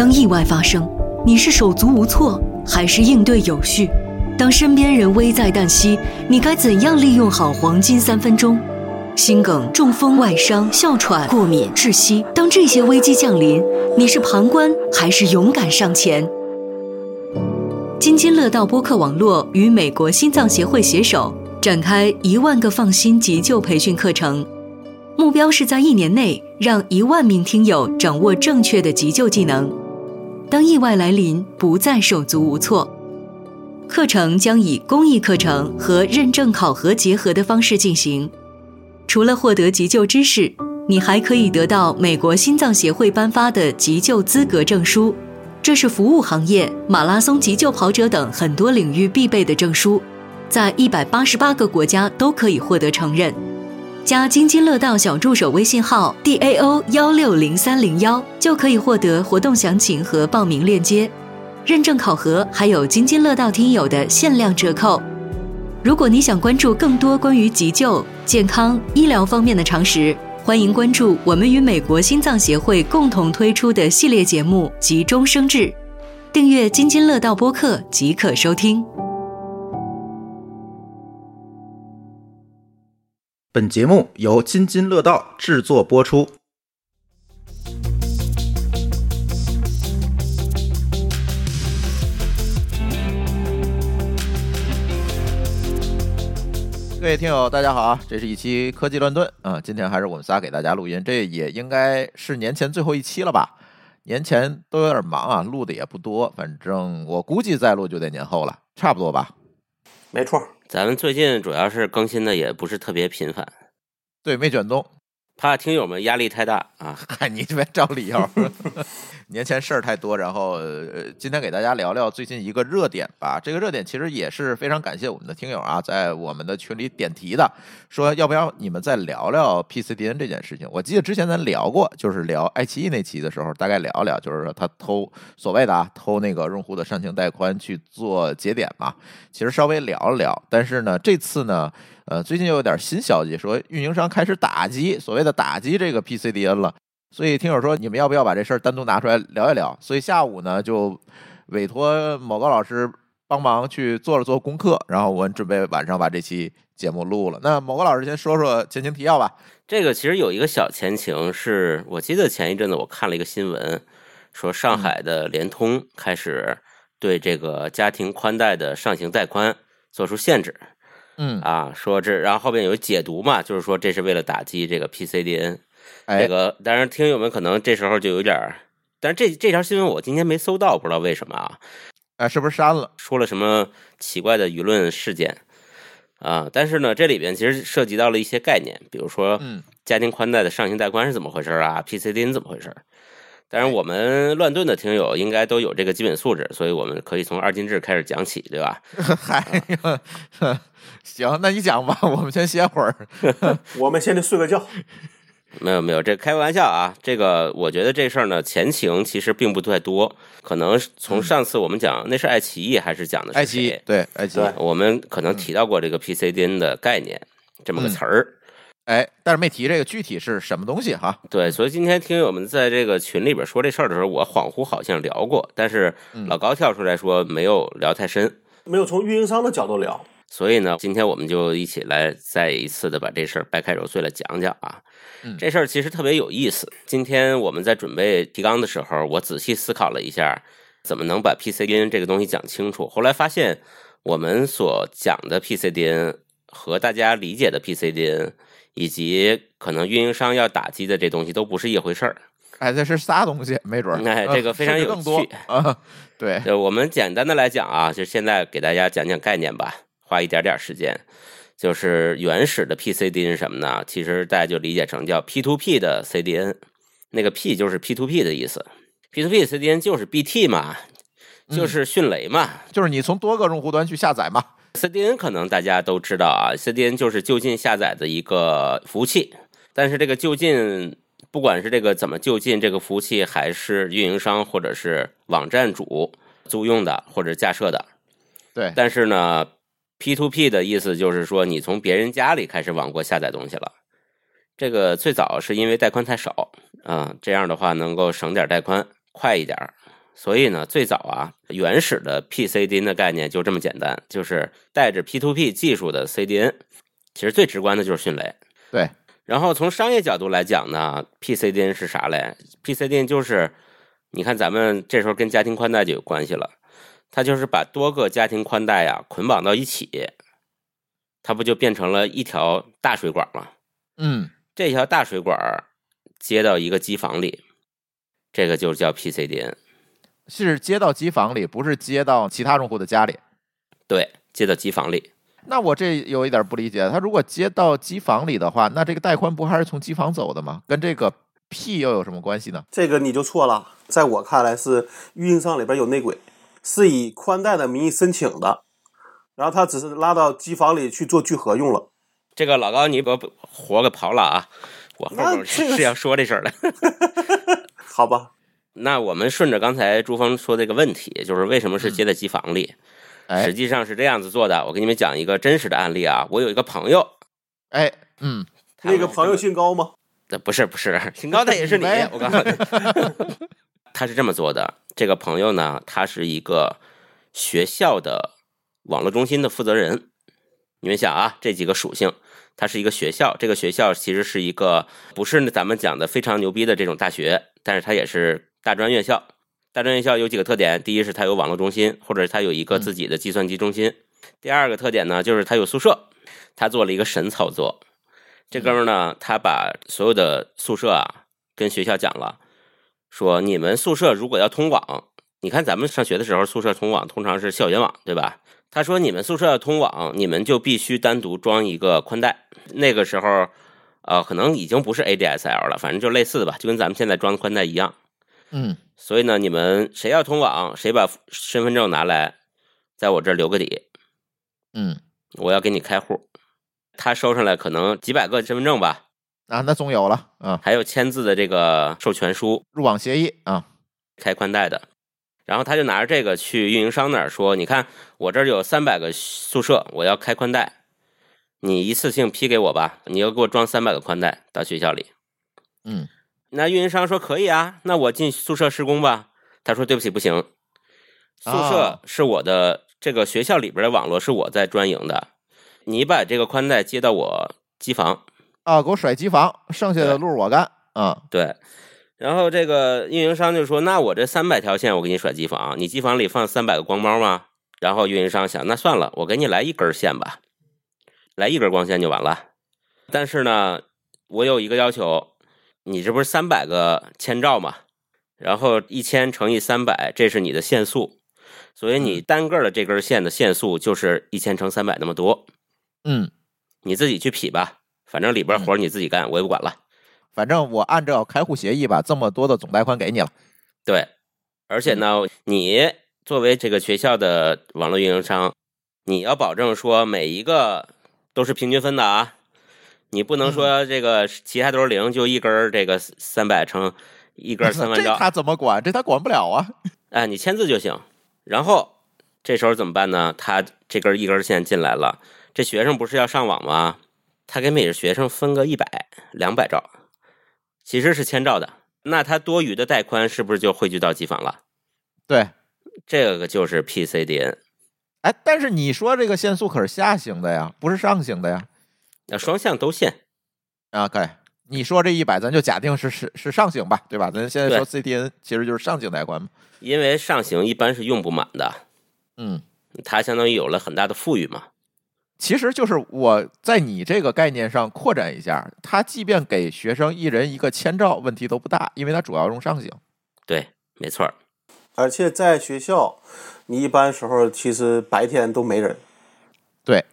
当意外发生，你是手足无措还是应对有序？当身边人危在旦夕，你该怎样利用好黄金3分钟？心梗、中风、外伤、哮喘、过敏、窒息，当这些危机降临，你是旁观还是勇敢上前？津津乐道播客网络与美国心脏协会携手展开10000个放心急救培训课程，目标是在1年内让10000名听友掌握正确的急救技能，当意外来临不再手足无措。课程将以公益课程和认证考核结合的方式进行，除了获得急救知识，你还可以得到美国心脏协会颁发的急救资格证书，这是服务行业、马拉松急救跑者等很多领域必备的证书，在188个国家都可以获得承认。加津津乐道小助手微信号 DAO160301 就可以获得活动详情和报名链接，认证考核还有津津乐道听友的限量折扣。如果你想关注更多关于急救、健康、医疗方面的常识，欢迎关注我们与美国心脏协会共同推出的系列节目《急中生智》，订阅津津乐道播客即可收听。本节目由津津乐道制作播出。各位听友大家好啊，这是一期科技乱炖啊，今天还是我们仨给大家录音，这也应该是年前最后一期了吧，年前都有点忙啊，录的也不多，反正我估计再录就得年后了，差不多吧。没错，咱们最近主要是更新的也不是特别频繁，对，没卷动，怕听友们压力太大啊。嗨，你这边找理由年前事儿太多，然后今天给大家聊聊最近一个热点吧。这个热点其实也是非常感谢我们的听友啊，在我们的群里点题的，说要不要你们再聊聊 PCDN 这件事情。我记得之前咱聊过，就是聊爱奇艺那期的时候大概聊聊，就是说他偷所谓的啊，偷那个用户的煽情带宽去做节点嘛，其实稍微聊了聊。但是呢这次呢最近又有点新消息，说运营商开始打击，所谓的打击这个 PCDN 了，所以听友说你们要不要把这事儿单独拿出来聊一聊。所以下午呢就委托某高老师帮忙去做了做功课，然后我们准备晚上把这期节目录了。那某高老师先说说前情提要吧。这个其实有一个小前情，是我记得前一阵子我看了一个新闻，说上海的联通开始对这个家庭宽带的上行带宽做出限制。说这，然后后面有解读嘛，就是说这是为了打击这个 PCDN， 这个当然听友们可能这时候就有点，但是这条新闻我今天没搜到，不知道为什么啊，是不是删了？说了什么奇怪的舆论事件啊？但是呢，这里边其实涉及到了一些概念，比如说，家庭宽带的上行带宽是怎么回事啊 ？PCDN 怎么回事？当然，我们乱炖的听友应该都有这个基本素质，所以我们可以从二进制开始讲起，对吧？行，那你讲吧，我们先歇会儿，我们先得睡个觉。没有没有，这开玩笑啊。这个我觉得这事儿呢，前情其实并不太多，可能从上次我们讲，那是爱奇艺还是讲的是谁？爱奇艺，对，爱奇艺，我们可能提到过这个 PCDN 的概念，这么个词儿。但是没提这个具体是什么东西哈。对，所以今天听友们在这个群里边说这事儿的时候，我恍惚好像聊过，但是老高跳出来说没有聊太深，没有从运营商的角度聊。所以呢，今天我们就一起来再一次的把这事儿掰开揉碎了讲讲啊。这事儿其实特别有意思。今天我们在准备提纲的时候，我仔细思考了一下，怎么能把 PCDN 这个东西讲清楚。后来发现，我们所讲的 PCDN 和大家理解的 PCDN。以及可能运营商要打击的这东西都不是一回事儿，这是仨东西，没准儿。这个非常有趣，更多对。我们简单的来讲啊，就现在给大家讲讲概念吧，花一点点时间。就是原始的 PCDN 是什么呢？其实大家就理解成叫 P2P 的 CDN， 那个 P 就是 P2P 的意思。P2P CDN 就是 BT 嘛，就是迅雷嘛，就是你从多个用户端去下载嘛。CDN 可能大家都知道啊 ，CDN 就是就近下载的一个服务器，但是这个就近，不管是这个怎么就近这个服务器，还是运营商或者是网站主租用的或者架设的，对。但是呢 ，P2P 的意思就是说你从别人家里开始往过下载东西了。这个最早是因为带宽太少啊，这样的话能够省点带宽，快一点。所以呢，最早啊，原始的 PCDN 的概念就这么简单，就是带着 P2P 技术的 CDN。其实最直观的就是迅雷。对。然后从商业角度来讲呢 ，PCDN 是啥嘞 ？PCDN 就是，你看咱们这时候跟家庭宽带就有关系了，它就是把多个家庭宽带呀捆绑到一起，它不就变成了一条大水管吗？嗯，这条大水管接到一个机房里，这个就叫 PCDN。是接到机房里，不是接到其他用户的家里。对，接到机房里。那我这有一点不理解，他如果接到机房里的话，那这个带宽不还是从机房走的吗？跟这个 P 又有什么关系呢？这个你就错了，在我看来是运营商里边有内鬼，是以宽带的名义申请的，然后他只是拉到机房里去做聚合用了。这个老高，你把活给刨了啊！我后面是要说这事儿了。好吧。那我们顺着刚才朱峰说的这个问题，就是为什么是接在机房里、实际上是这样子做的。我给你们讲一个真实的案例啊，我有一个朋友，那个朋友姓高吗？不是，姓高的也是你。我告诉你，他是这么做的。这个朋友呢，他是一个学校的网络中心的负责人。你们想啊，这几个属性，他是一个学校，这个学校其实是一个不是咱们讲的非常牛逼的这种大学，但是他也是。大专院校，大专院校有几个特点，第一是它有网络中心，或者它有一个自己的计算机中心、第二个特点呢，就是它有宿舍。他做了一个神操作，这哥们呢，他把所有的宿舍啊跟学校讲了，说你们宿舍如果要通网，你看咱们上学的时候宿舍通网通常是校园网，对吧？他说你们宿舍要通网，你们就必须单独装一个宽带。那个时候可能已经不是 ADSL 了，反正就类似的吧，就跟咱们现在装的宽带一样。所以呢，你们谁要通网，谁把身份证拿来，在我这儿留个底。我要给你开户。他收上来可能几百个身份证吧。啊，那总有了啊。还有签字的这个授权书、入网协议啊，开宽带的。然后他就拿着这个去运营商那儿说：“你看，我这儿有300个宿舍，我要开宽带，你一次性批给我吧，你要给我装300个宽带到学校里。”那运营商说可以啊，那我进宿舍施工吧。他说对不起，不行，宿舍是我的，这个学校里边的网络是我在专营的，你把这个宽带接到我机房啊，给我甩机房，剩下的路我干啊。对，然后这个运营商就说，那我这300条线我给你甩机房，你机房里放300个光猫吗？然后运营商想，那算了，我给你来一根线吧，来一根光线就完了。但是呢，我有一个要求。你这不是300个千兆嘛？然后1000乘以300，这是你的线速，所以你单个的这根线的线速就是1000乘300那么多。你自己去匹吧，反正里边活你自己干，我也不管了。反正我按照开户协议把这么多的总带宽给你了。对，而且呢，你作为这个学校的网络运营商，你要保证说每一个都是平均分的啊。你不能说这个其他都是零，就一根这个300乘一根3万兆，这他怎么管？这他管不了啊！哎，你签字就行。然后这时候怎么办呢？他这根一根线进来了，这学生不是要上网吗？他给每个学生分个100、200兆，其实是1000兆的。那他多余的带宽是不是就汇聚到机房了？对，这个就是 PCDN。哎，但是你说这个限速可是下行的呀，不是上行的呀。双向都限啊，可以。你说这100，咱就假定是上行吧，对吧？咱现在说 CDN 其实就是上行带宽嘛，因为上行一般是用不满的，它相当于有了很大的富裕嘛。其实就是我在你这个概念上扩展一下，它即便给学生一人1个1000兆，问题都不大，因为它主要用上行。对，没错。而且在学校，你一般时候其实白天都没人。对，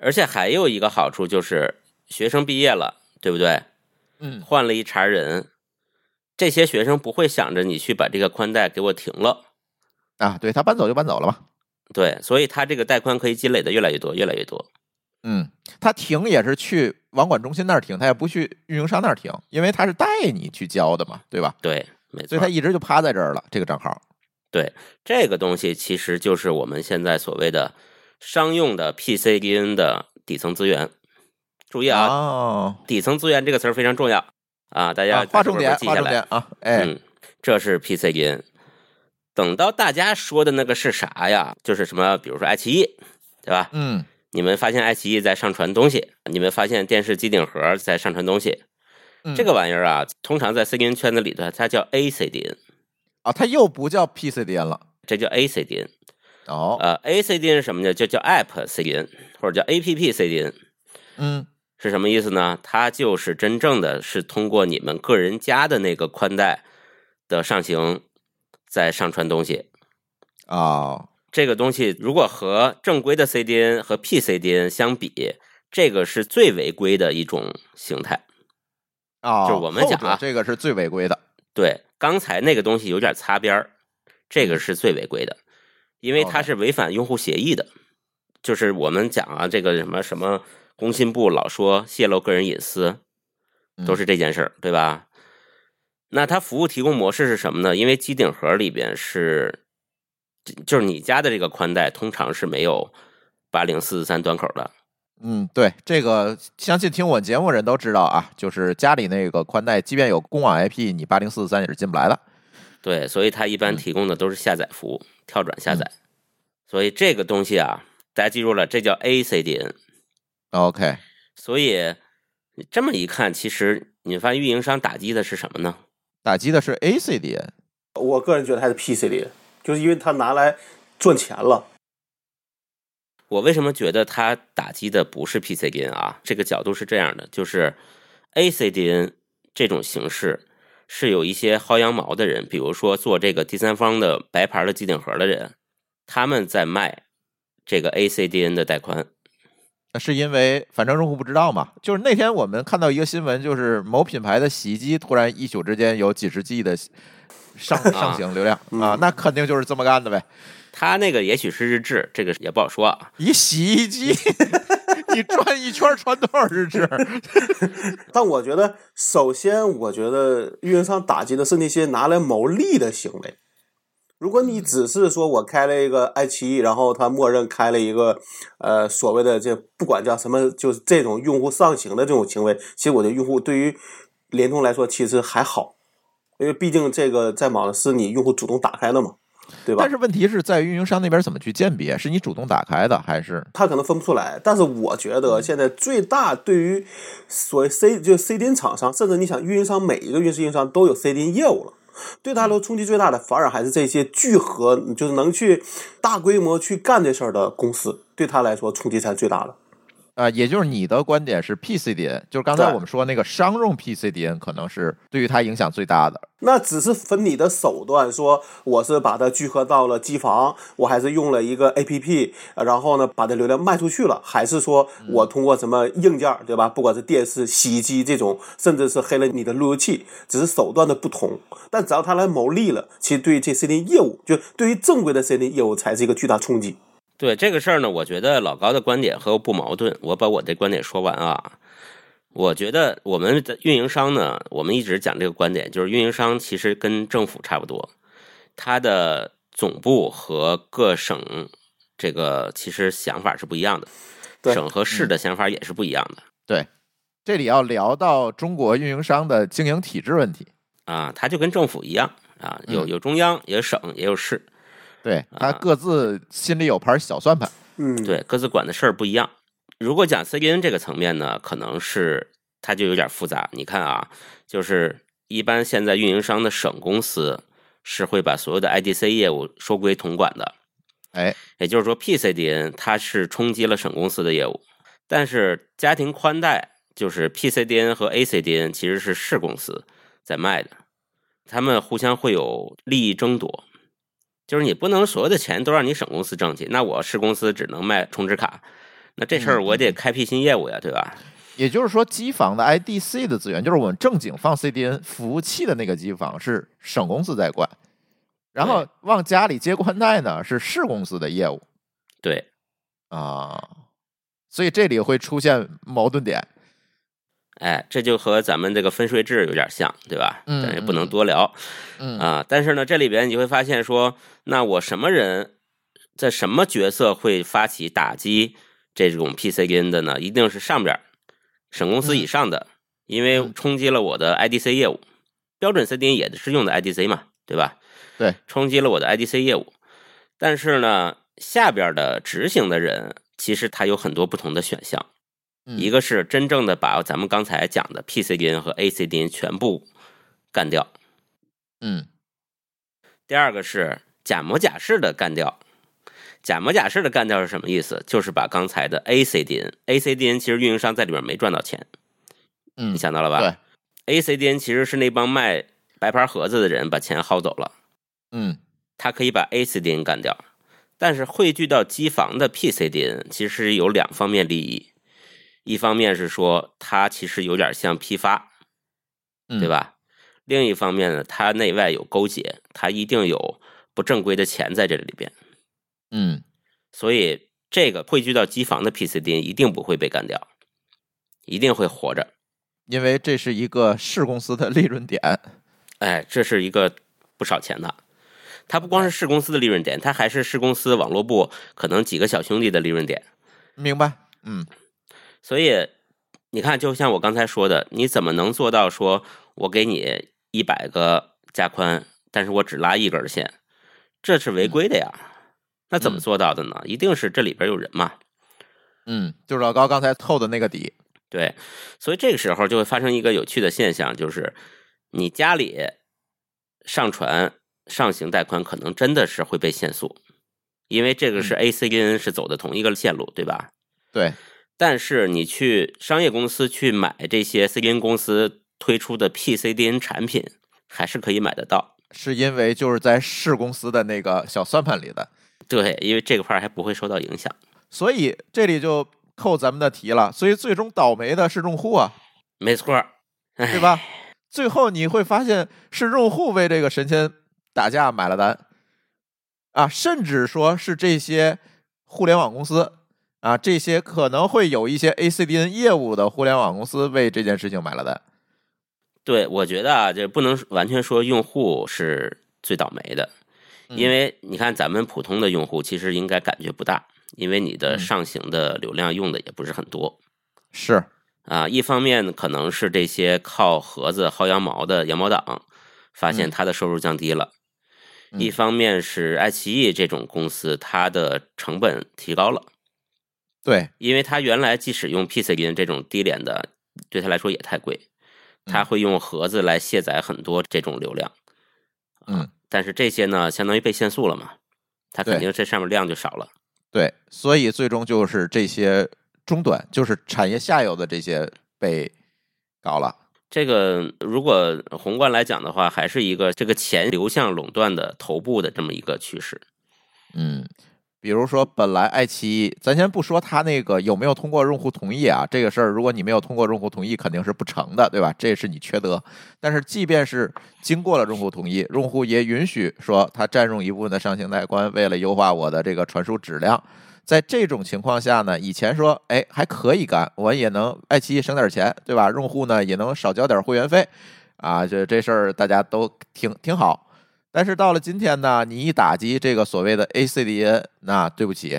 而且还有一个好处就是学生毕业了，对不对？换了一茬人，这些学生不会想着你去把这个宽带给我停了啊，对，他搬走就搬走了吧。对，所以他这个带宽可以积累的越来越多越来越多。他停也是去网管中心那儿停，他也不去运营商那儿停，因为他是带你去交的嘛，对吧？对，没错。所以他一直就趴在这儿了，这个账号。对，这个东西其实就是我们现在所谓的商用的 PCDN 的底层资源。注意啊，底层资源这个词非常重要啊，大家划重点，划重点啊。这是 PCDN。等到大家说的那个是啥呀？就是什么，比如说爱奇艺，对吧？嗯，你们发现爱奇艺在上传东西，你们发现电视机顶盒在上传东西，这个玩意儿啊，通常在 CDN 圈子里头，它叫 ACDN。啊，它又不叫 PCDN 了，这叫 ACDN。哦，ACDN 是什么呢？就叫 App CDN 或者叫 APP CDN。嗯，是什么意思呢？它就是真正的是通过你们个人家的那个宽带的上行。在上传东西这个东西如果和正规的 CDN 和 PCDN 相比，这个是最违规的一种形态就是我们讲啊，这个是最违规的。对，刚才那个东西有点擦边，这个是最违规的，因为它是违反用户协议的。就是我们讲啊，这个什么工信部老说泄露个人隐私，都是这件事儿，对吧？那它服务提供模式是什么呢？因为机顶盒里边是，就是你家的这个宽带通常是没有80443端口的。嗯，对，这个相信听我节目人都知道啊，就是家里那个宽带，即便有公网 IP， 你80443也是进不来的。对，所以它一般提供的都是下载服务，跳转下载。所以这个东西啊，大家记住了，这叫 ACDN。OK。所以这么一看，其实你发现运营商打击的是什么呢？打击的是 ACDN， 我个人觉得还是 PCDN， 就是因为他拿来赚钱了。我为什么觉得他打击的不是 PCDN 啊？这个角度是这样的，就是 ACDN 这种形式是有一些薅羊毛的人，比如说做这个第三方的白牌的机顶盒的人，他们在卖这个 ACDN 的带宽。是因为反正用户不知道嘛，就是那天我们看到一个新闻，就是某品牌的洗衣机突然一宿之间有几十 G 的上行流量啊，那肯定就是这么干的呗。他那个也许是日志，这个也不好说啊。一洗衣机你转一圈穿多少日志？但我觉得，首先我觉得运营商打击的是那些拿来牟利的行为。如果你只是说我开了一个爱奇艺，然后他默认开了一个所谓的这不管叫什么，就是这种用户上行的这种行为，其实我的用户对于联通来说其实还好，因为毕竟这个在网是你用户主动打开的嘛，对吧？但是问题是在运营商那边怎么去鉴别，是你主动打开的还是他可能分不出来。但是我觉得现在最大对于所谓 CDN 厂商，甚至你想运营商，每一个运营商都有 CDN 业务了，对他的冲击最大的反而还是这些聚合，就是能去大规模去干这事儿的公司，对他来说冲击才最大的。也就是你的观点是 PCDN， 就是刚才我们说那个商用 PCDN 可能是对于它影响最大的。那只是分你的手段，说我是把它聚合到了机房，我还是用了一个 APP， 然后呢把它流量卖出去了，还是说我通过什么硬件，对吧？不管是电视、洗衣机这种，甚至是黑了你的路由器，只是手段的不同。但只要它来牟利了，其实对于这 CDN 业务，就对于正规的 CDN 业务才是一个巨大冲击。对这个事儿呢，我觉得老高的观点和我不矛盾，我把我的观点说完啊。我觉得我们的运营商呢，我们一直讲这个观点，就是运营商其实跟政府差不多，他的总部和各省这个其实想法是不一样的，省和市的想法也是不一样的。对，这里要聊到中国运营商的经营体制问题啊，他就跟政府一样啊，有中央，也有省，也有市。对，他各自心里有盘小算盘，对，各自管的事儿不一样。如果讲 CDN 这个层面呢，可能是它就有点复杂。你看啊，就是一般现在运营商的省公司是会把所有的 IDC 业务收归统管的，也就是说 PCDN 它是冲击了省公司的业务，但是家庭宽带就是 PCDN 和 ACDN 其实是市公司在卖的，他们互相会有利益争夺。就是你不能所有的钱都让你省公司挣去，那我市公司只能卖充值卡，那这事儿我得开辟新业务呀，对吧？也就是说，机房的 IDC 的资源，就是我们正经放 CDN 服务器的那个机房是省公司在管，然后往家里接宽带呢是市公司的业务。对啊，所以这里会出现矛盾点。哎，这就和咱们这个分税制有点像，对吧？咱也不能多聊，但是呢，这里边你会发现说，那我什么人在什么角色会发起打击这种 PCDN 的呢？一定是上边省公司以上的，因为冲击了我的 IDC 业务。标准 CDN 也是用的 IDC 嘛，对吧？对，冲击了我的 IDC 业务。但是呢，下边的执行的人其实他有很多不同的选项，一个是真正的把咱们刚才讲的 PCDN 和 ACDN 全部干掉，第二个是假模假式的干掉。假模假式的干掉是什么意思？就是把刚才的 ACDN 其实运营商在里面没赚到钱，你想到了吧？对， ACDN 其实是那帮卖白牌盒子的人把钱薅走了，他可以把 ACDN 干掉。但是汇聚到机房的 PCDN 其实有两方面利益，一方面是说它其实有点像批发，对吧？另一方面呢，它内外有勾结，它一定有不正规的钱在这里边，所以这个汇聚到机房的 PCDN 一定不会被干掉，一定会活着，因为这是一个市公司的利润点。哎，这是一个不少钱的。它不光是市公司的利润点，它还是市公司网络部可能几个小兄弟的利润点。明白，所以你看，就像我刚才说的，你怎么能做到说我给你100个加宽，但是我只拉一根线？这是违规的呀。那怎么做到的呢？一定是这里边有人嘛。就是老高刚才透的那个底。对，所以这个时候就会发生一个有趣的现象，就是你家里上传上行带宽可能真的是会被限速，因为这个是 ACDN 是走的同一个线路，对吧？对。但是你去商业公司去买这些 CDN 公司推出的 PCDN 产品，还是可以买得到，是因为就是在市公司的那个小算盘里的。对，因为这个块还不会受到影响。所以这里就扣咱们的题了，所以最终倒霉的是用户啊。没错，对吧？最后你会发现是用户为这个神仙打架买了单啊，甚至说是这些互联网公司啊，这些可能会有一些 ACDN 业务的互联网公司为这件事情买了单。对，我觉得啊，这不能完全说用户是最倒霉的，因为你看咱们普通的用户其实应该感觉不大，因为你的上行的流量用的也不是很多。是啊，一方面可能是这些靠盒子薅羊毛的羊毛党发现他的收入降低了。一方面是爱奇艺这种公司它的成本提高了。对，因为它原来即使用 PCDN 这种低廉的对它来说也太贵，它会用盒子来卸载很多这种流量，但是这些呢相当于被限速了嘛，它肯定这上面量就少了。 对，所以最终就是这些中短，就是产业下游的这些被搞了。这个如果宏观来讲的话，还是一个这个钱流向垄断的头部的这么一个趋势。比如说本来爱奇艺，咱先不说它那个有没有通过用户同意啊，这个事儿如果你没有通过用户同意肯定是不成的，对吧？这是你缺德。但是即便是经过了用户同意，用户也允许说它占用一部分的上行带宽，为了优化我的这个传输质量。在这种情况下呢，以前说哎还可以干，我也能爱奇艺省点钱，对吧？用户呢也能少交点会员费啊，这事儿大家都挺好。但是到了今天呢，你一打击这个所谓的 ACDN， 那对不起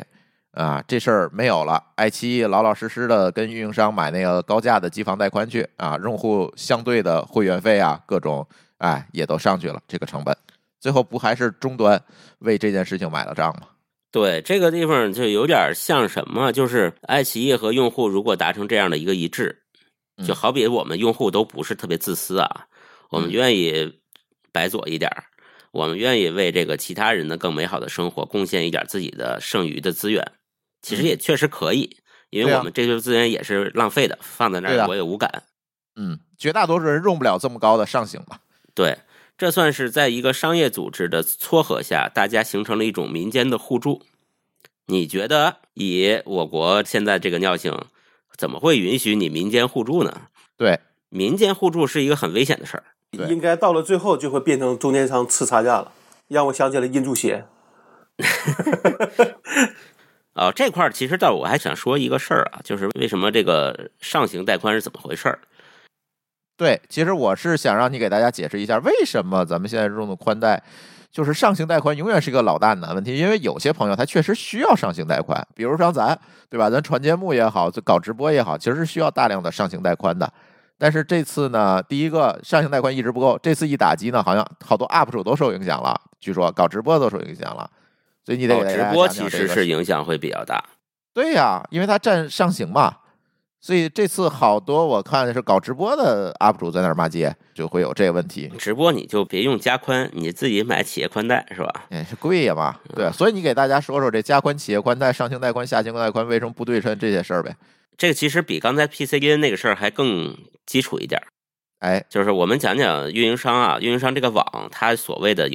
啊，这事儿没有了。爱奇艺老老实实的跟运营商买那个高价的机房带宽去啊，用户相对的会员费啊各种哎也都上去了，这个成本最后不还是终端为这件事情买了账吗？对，这个地方就有点像什么，就是爱奇艺和用户如果达成这样的一个一致，就好比我们用户都不是特别自私啊，我们愿意白左一点，我们愿意为这个其他人的更美好的生活贡献一点自己的剩余的资源，其实也确实可以，因为我们这些资源也是浪费的，放在那儿我也无感。绝大多数人用不了这么高的上行吧。对，这算是在一个商业组织的撮合下，大家形成了一种民间的互助。你觉得以我国现在这个尿性，怎么会允许你民间互助呢？对，民间互助是一个很危险的事儿，应该到了最后就会变成中间商吃差价了，让我想起了印度鞋。哦，这块其实倒我还想说一个事儿啊，就是为什么这个上行带宽是怎么回事儿？对，其实我是想让你给大家解释一下，为什么咱们现在用的宽带，就是上行带宽永远是一个老大难问题。因为有些朋友他确实需要上行带宽，比如像咱，对吧？咱传节目也好，搞直播也好，其实是需要大量的上行带宽的。但是这次呢，第一个上行带宽一直不够，这次一打击呢，好像好多 UP 主都受影响了，据说搞直播都受影响了，所以你得给大家讲讲、这个、直播其实是影响会比较大。对呀，因为它占上行嘛，所以这次好多我看的是搞直播的 UP 主在那儿骂街，就会有这个问题。直播你就别用加宽，你自己买企业宽带是吧？也是贵呀嘛，对，所以你给大家说说这加宽、企业宽带、上行带宽、下行带宽为什么不对称这些事儿呗。这个其实比刚才 PCDN 那个事儿还更基础一点，哎，就是我们讲讲运营商啊，运营商这个网，它所谓的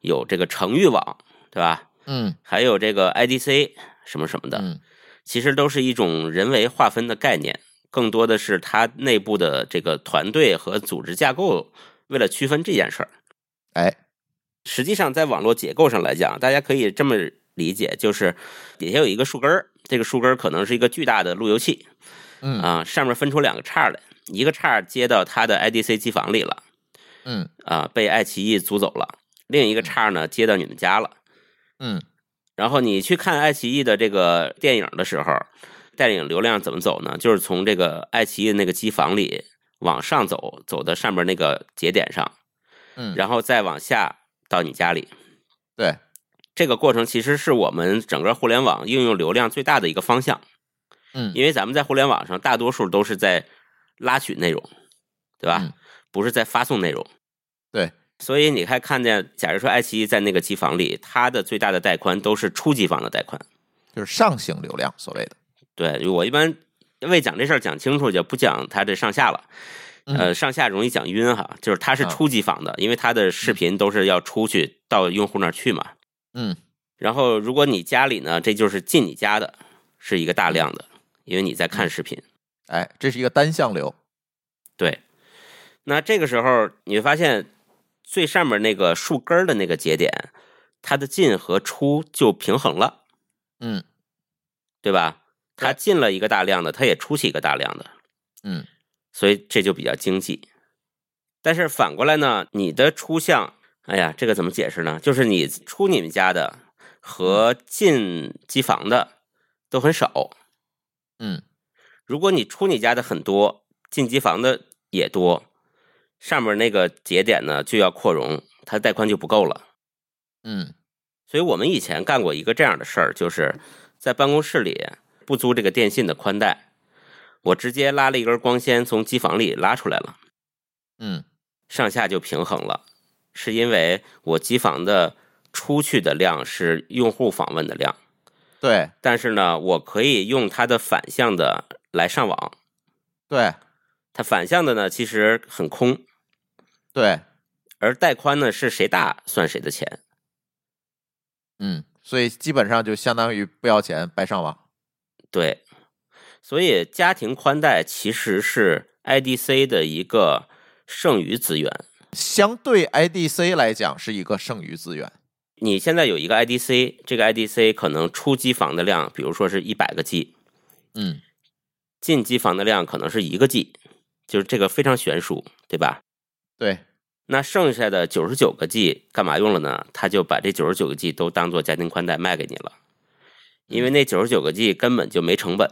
有这个城域网，对吧？嗯，还有这个 IDC 什么什么的，嗯，其实都是一种人为划分的概念，更多的是它内部的这个团队和组织架构为了区分这件事儿。哎，实际上在网络结构上来讲，大家可以这么理解，就是底下有一个树根儿。这个树根可能是一个巨大的路由器，嗯啊，上面分出两个叉来，一个叉接到它的 IDC 机房里了，嗯啊，被爱奇艺租走了，另一个叉呢接到你们家了，嗯，然后你去看爱奇艺的这个电影的时候，电影流量怎么走呢？就是从这个爱奇艺的那个机房里往上走，走到上面那个节点上，嗯，然后再往下到你家里，对。这个过程其实是我们整个互联网应用流量最大的一个方向，嗯，因为咱们在互联网上大多数都是在拉取内容，对吧？嗯，不是在发送内容，对。所以你还看见，假如说爱奇艺在那个机房里，它的最大的带宽都是初级房的带宽，就是上行流量所谓的。对，我一般为讲这事儿讲清楚，就不讲它这上下了，上下容易讲晕哈，就是它是初级房的，因为它的视频都是要出去到用户那儿去嘛。嗯，然后如果你家里呢，这就是进你家的，是一个大量的，因为你在看视频，哎，这是一个单向流。对，那这个时候你会发现，最上面那个树根的那个节点，它的进和出就平衡了，嗯，对吧？它进了一个大量的，它也出去一个大量的，嗯，所以这就比较经济。但是反过来呢，你的出向。哎呀，这个怎么解释呢？就是你出你们家的和进机房的都很少，嗯，如果你出你家的很多，进机房的也多，上面那个节点呢就要扩容，它带宽就不够了，嗯，所以我们以前干过一个这样的事儿，就是在办公室里不租这个电信的宽带，我直接拉了一根光纤从机房里拉出来了，嗯，上下就平衡了。是因为我机房的出去的量是用户访问的量，对，但是呢我可以用它的反向的来上网，对，它反向的呢其实很空，对，而带宽呢是谁大算谁的钱，嗯，所以基本上就相当于不要钱白上网。对，所以家庭宽带其实是 IDC 的一个剩余资源，相对 IDC 来讲是一个剩余资源。你现在有一个 IDC， 这个 IDC 可能出机房的量比如说是100个 G， 嗯，进机房的量可能是1个 G， 就是这个非常悬殊，对吧？对，那剩下的99个 G 干嘛用了呢？他就把这99个 G 都当做家庭宽带卖给你了，因为那99个 G 根本就没成本，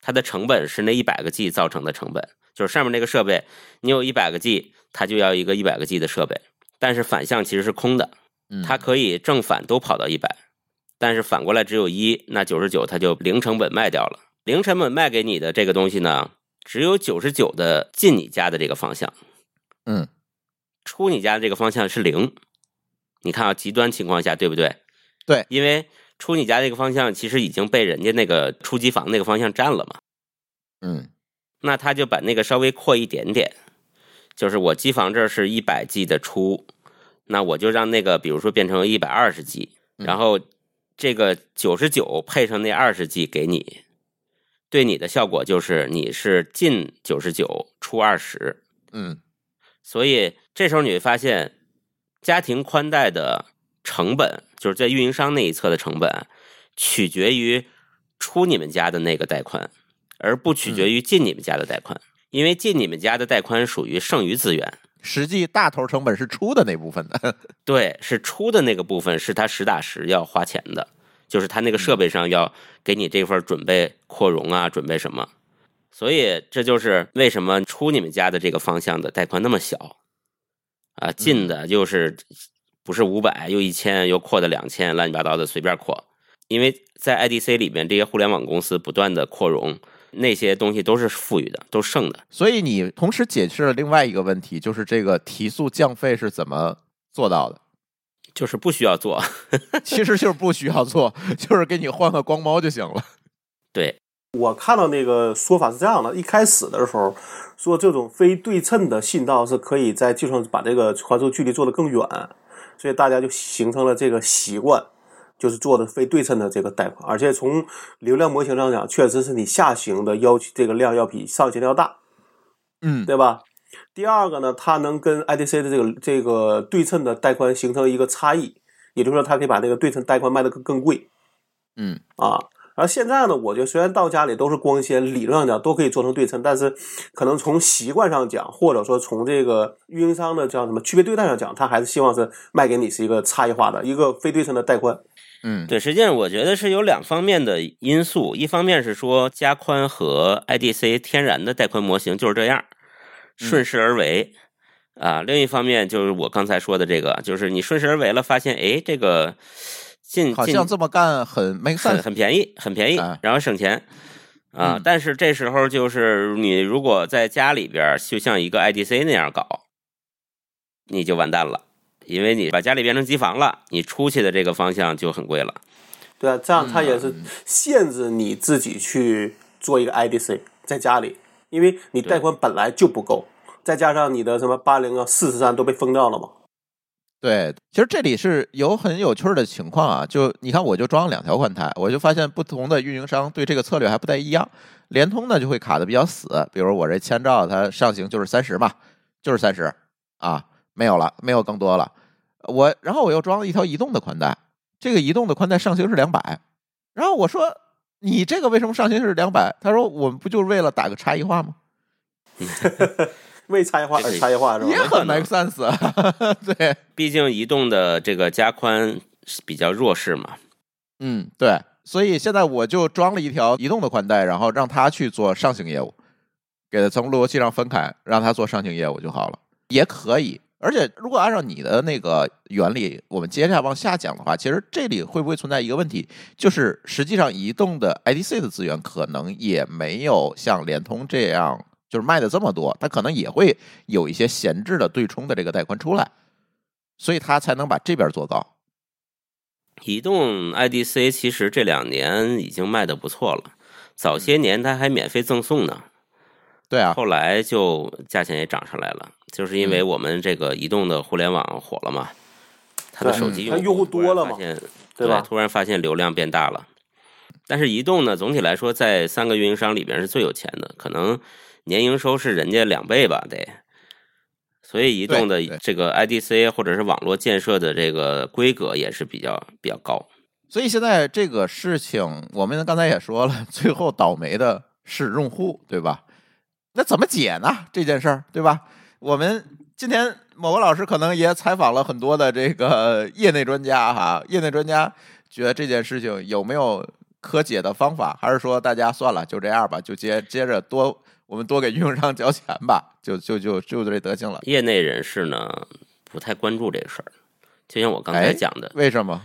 它的成本是那100个 G 造成的成本，就是上面那个设备你有100个 G，它就要一个100个 G 的设备，但是反向其实是空的，它可以正反都跑到100，但是反过来只有1，那99它就零成本卖掉了。零成本卖给你的这个东西呢，只有99的进你家的这个方向，嗯，出你家的这个方向是0。你看啊，极端情况下对不对？对，因为出你家这个方向其实已经被人家那个出机房那个方向占了嘛，嗯，那他就把那个稍微扩一点点。就是我机房这是100 G 的出，那我就让那个比如说变成120 G， 然后这个99配上那20 G 给你，对你的效果就是你是进99出20，嗯，所以这时候你会发现家庭宽带的成本，就是在运营商那一侧的成本取决于出你们家的那个带宽，而不取决于进你们家的带宽，因为进你们家的带宽属于剩余资源，实际大头成本是出的那部分的。对，是出的那个部分是他实打实要花钱的，就是他那个设备上要给你这份准备扩容啊，准备什么。所以这就是为什么出你们家的这个方向的带宽那么小啊，近的就是不是500又1000又扩的2000，乱七八糟的随便扩。因为在 IDC 里面这些互联网公司不断的扩容，那些东西都是富裕的，都剩的。所以你同时解释了另外一个问题，就是这个提速降费是怎么做到的？就是不需要做其实就是不需要做，就是给你换个光猫就行了。对，我看到那个说法是这样的，一开始的时候说这种非对称的信道是可以在技术上把这个传输距离做得更远，所以大家就形成了这个习惯，就是做的非对称的这个带宽。而且从流量模型上讲，确实是你下行的要求这个量要比上行的要大，嗯，对吧？第二个呢，它能跟 IDC 的这个对称的带宽形成一个差异，也就是说它可以把那个对称带宽卖得更贵，嗯啊。而现在呢，我觉得虽然到家里都是光纤，理论上讲都可以做成对称，但是可能从习惯上讲，或者说从这个运营商的叫什么区别对待上讲，他还是希望是卖给你是一个差异化的一个非对称的带宽。嗯，对，实际上我觉得是有两方面的因素，一方面是说加宽和 IDC 天然的带宽模型就是这样，顺势而为啊。另一方面就是我刚才说的这个，就是你顺势而为了，发现哎这个。好像这么干很没事，很便宜，很便宜，然后省钱啊。但是这时候就是你如果在家里边就像一个 IDC 那样搞，你就完蛋了，因为你把家里变成机房了，你出去的这个方向就很贵了。对啊，这样它也是限制你自己去做一个 IDC 在家里，因为你带宽本来就不够，再加上你的什么80啊、43都被封掉了嘛。对，其实这里是有很有趣的情况啊，就你看我就装2条宽带，我就发现不同的运营商对这个策略还不太一样。联通呢就会卡的比较死，比如我这千兆它上行就是30嘛，就是30啊，没有了，没有更多了。然后我又装了一条移动的宽带，这个移动的宽带上行是200，然后我说你这个为什么上行是200？他说我们不就是为了打个差异化吗？为差异化而差异化是吧？也很 make sense 啊，对，毕竟移动的这个加宽比较弱势嘛。嗯，对，所以现在我就装了一条移动的宽带，然后让它去做上行业务，给它从路由器上分开，让它做上行业务就好了，也可以。而且如果按照你的那个原理，我们接下来往下讲的话，其实这里会不会存在一个问题，就是实际上移动的 IDC 的资源可能也没有像联通这样。就是卖的这么多，它可能也会有一些闲置的对冲的这个带宽出来，所以它才能把这边做高。移动 IDC 其实这2年已经卖的不错了，早些年它还免费赠送呢。对啊，后来就价钱也涨上来了，就是因为我们这个移动的互联网火了嘛，它的手机用户多了嘛，对吧？突然发现流量变大了。但是移动呢，总体来说在3个运营商里边是最有钱的，可能年营收是人家2倍吧，得。所以移动的这个 IDC 或者是网络建设的这个规格也是比较高。所以现在这个事情，我们刚才也说了，最后倒霉的是用户，对吧？那怎么解呢？这件事儿，对吧？我们今天某个老师可能也采访了很多的这个业内专家哈，业内专家觉得这件事情有没有可解的方法，还是说大家算了，就这样吧，就接着多。我们多给运营商交钱吧，就这德行了。业内人士呢不太关注这个事儿，就像我刚才讲的，为什么？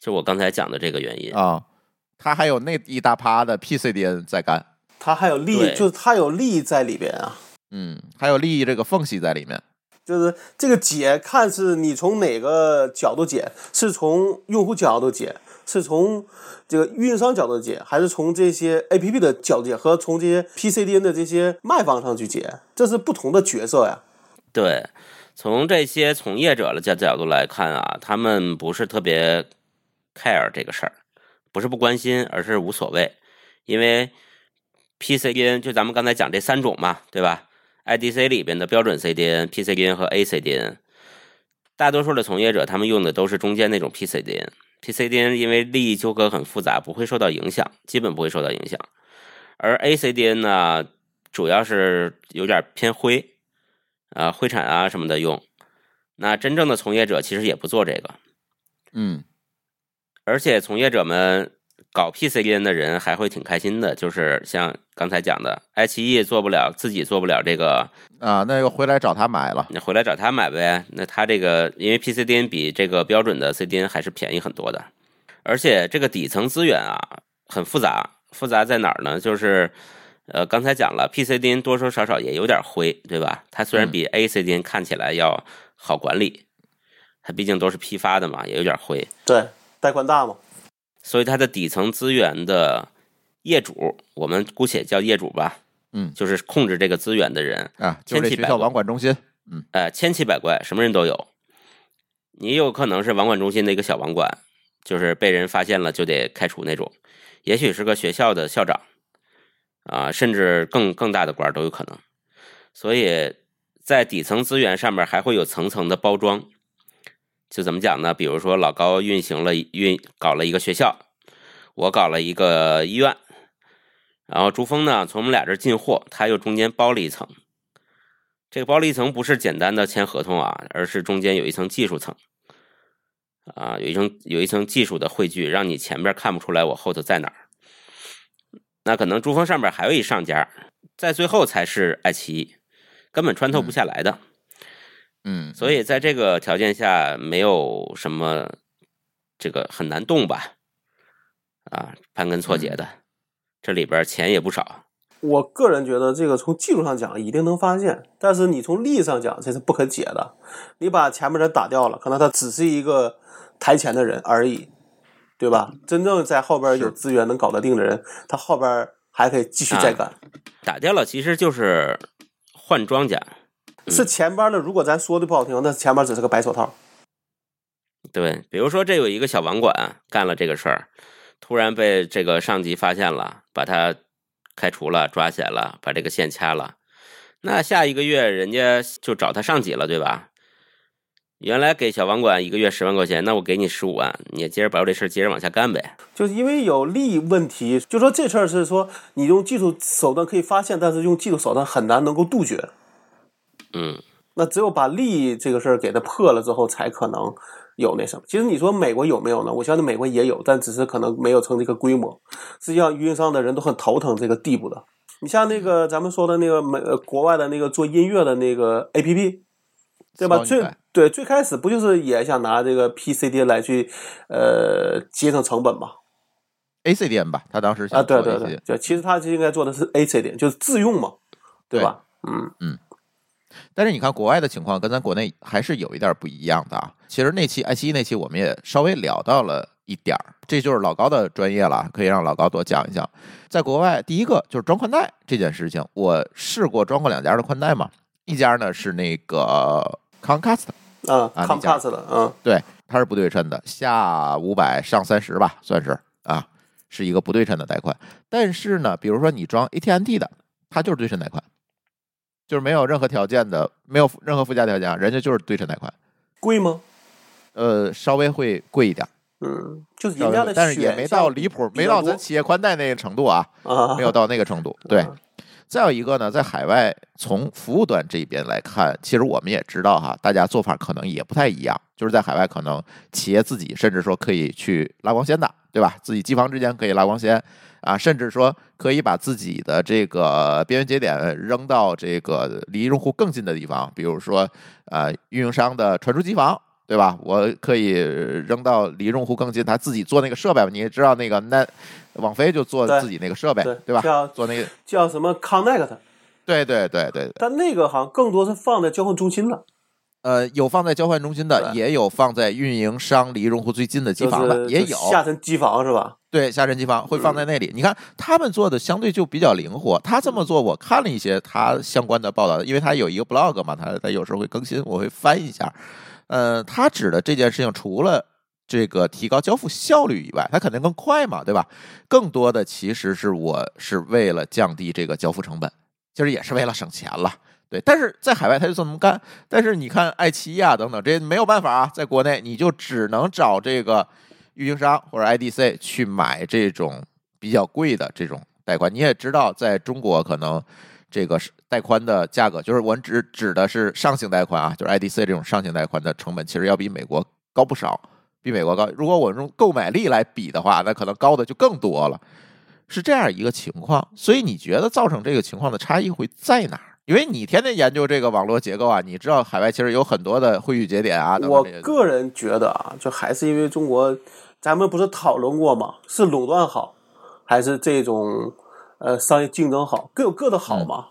就我刚才讲的这个原因啊、哦，他还有那一大趴的 PCDN 在干，他还有利益，就是他有利益在里边啊，嗯，还有利益这个缝隙在里面。就是这个解，看是你从哪个角度解，是从用户角度解，是从这个运营商角度解，还是从这些 APP 的角度解，和从这些 PCDN 的这些卖方上去解，这是不同的角色呀。对，从这些从业者的角度来看啊，他们不是特别 care 这个事儿，不是不关心，而是无所谓，因为 PCDN 就咱们刚才讲这3种嘛，对吧？IDC 里边的标准 CDN、PCDN 和 ACDN， 大多数的从业者他们用的都是中间那种 PCDN。PCDN 因为利益纠葛很复杂，不会受到影响，基本不会受到影响。而 ACDN 呢，主要是有点偏灰啊、灰产啊什么的用。那真正的从业者其实也不做这个，嗯。而且从业者们搞 PCDN 的人还会挺开心的，就是像刚才讲的，爱奇艺做不了，自己做不了这个啊，那又回来找他买了，回来找他买呗。那他这个因为 PCDN 比这个标准的 CDN 还是便宜很多的，而且这个底层资源啊很复杂，复杂在哪儿呢？就是刚才讲了 ，PCDN 多多少少也有点灰，对吧？它虽然比 ACDN 看起来要好管理，它毕竟都是批发的嘛，也有点灰。对，带宽大嘛。所以它的底层资源的业主，我们姑且叫业主吧，嗯，就是控制这个资源的人啊，就是学校网管中心，嗯，千奇百怪，什么人都有。你有可能是网管中心的一个小网管，就是被人发现了就得开除那种，也许是个学校的校长啊，甚至更大的官都有可能。所以在底层资源上面还会有层层的包装。就怎么讲呢？比如说老高搞了一个学校，我搞了一个医院，然后朱峰呢从我们俩这进货，他又中间包了一层。这个包了一层不是简单的签合同啊，而是中间有一层技术层啊，有一层技术的汇聚，让你前面看不出来我后头在哪儿。那可能珠峰上面还有一上家，在最后才是爱奇艺，根本穿透不下来的。嗯，所以在这个条件下，没有什么这个很难动吧？啊，盘根错节的，这里边钱也不少。我个人觉得，这个从技术上讲一定能发现，但是你从利益上讲，这是不可解的。你把前面的打掉了，可能他只是一个抬钱的人而已。对吧？真正在后边有资源能搞得定的人，他后边还可以继续再干。啊、打掉了，其实就是换庄稼。是前边的，如果咱说的不好听，那前边只是个白手套。对，比如说这有一个小网管干了这个事儿，突然被这个上级发现了，把他开除了、抓起来了，把这个线掐了。那下一个月人家就找他上级了，对吧？原来给小网管一个月10万块钱，那我给你15万，你接着把我这事接着往下干呗。就是因为有利益问题，就说这事儿是说你用技术手段可以发现，但是用技术手段很难能够杜绝。嗯，那只有把利益这个事儿给它破了之后，才可能有那什么。其实你说美国有没有呢？我相信美国也有，但只是可能没有成这个规模。实际上运营商的人都很头疼这个地步的。你像那个咱们说的那个国外的那个做音乐的那个 APP。对吧？最开始不就是也想拿这个 PCDN 来去节省成本吗？ ACDN 吧，他当时想做 ACDN。 对，其实他应该做的是 ACDN， 就是自用嘛，对吧？对，嗯。但是你看国外的情况跟咱国内还是有一点不一样的啊。其实那期爱奇艺那期我们也稍微聊到了一点，这就是老高的专业了，可以让老高多讲一讲。在国外，第一个就是装宽带这件事情，我试过装过2家的宽带嘛，一家呢是那个 Comcast 啊 Comcast 的，嗯，对，它是不对称的，下500上30吧，算是啊，是一个不对称的带宽。但是呢，比如说你装 AT&T 的，它就是对称带宽，就是没有任何条件的，没有任何附加条件，人家就是对称带宽。贵吗？稍微会贵一点。嗯，就是人家的，但是也没到离谱，没到咱企业宽带那个程度啊，没有到那个程度，对。再有一个呢，在海外从服务端这边来看，其实我们也知道哈，大家做法可能也不太一样。就是在海外，可能企业自己甚至说可以去拉光纤的，对吧？自己机房之间可以拉光纤啊，甚至说可以把自己的这个边缘节点扔到这个离用户更近的地方，比如说运营商的传输机房，对吧？我可以扔到离用户更近，他自己做那个设备。你也知道那个网飞就做自己那个设备， 对吧？做那个叫什么 Connect？ 对。但那个好像更多是放在交换中心的。有放在交换中心的，也有放在运营商离用户最近的机房的，就是、也有下沉机房是吧？对，下沉机房会放在那里。你看他们做的相对就比较灵活。他这么做，我看了一些他相关的报道，因为他有一个 blog 嘛，他有时候会更新，我会翻一下。他指的这件事情，除了这个提高交付效率以外，它肯定更快嘛，对吧？更多的其实是我是为了降低这个交付成本，其实也是为了省钱了，对。但是在海外它就这么干，但是你看爱奇艺啊等等，这没有办法啊，在国内你就只能找这个运营商或者 IDC 去买这种比较贵的这种带宽。你也知道，在中国可能这个带宽的价格，就是我们指的是上行带宽啊，就是 IDC 这种上行带宽的成本，其实要比美国高不少。比美国高。如果我们用购买力来比的话，那可能高的就更多了，是这样一个情况。所以你觉得造成这个情况的差异会在哪儿？因为你天天研究这个网络结构啊，你知道海外其实有很多的汇聚节点啊。我个人觉得啊，就还是因为中国，咱们不是讨论过吗？是垄断好，还是这种商业竞争好？各有各的好嘛。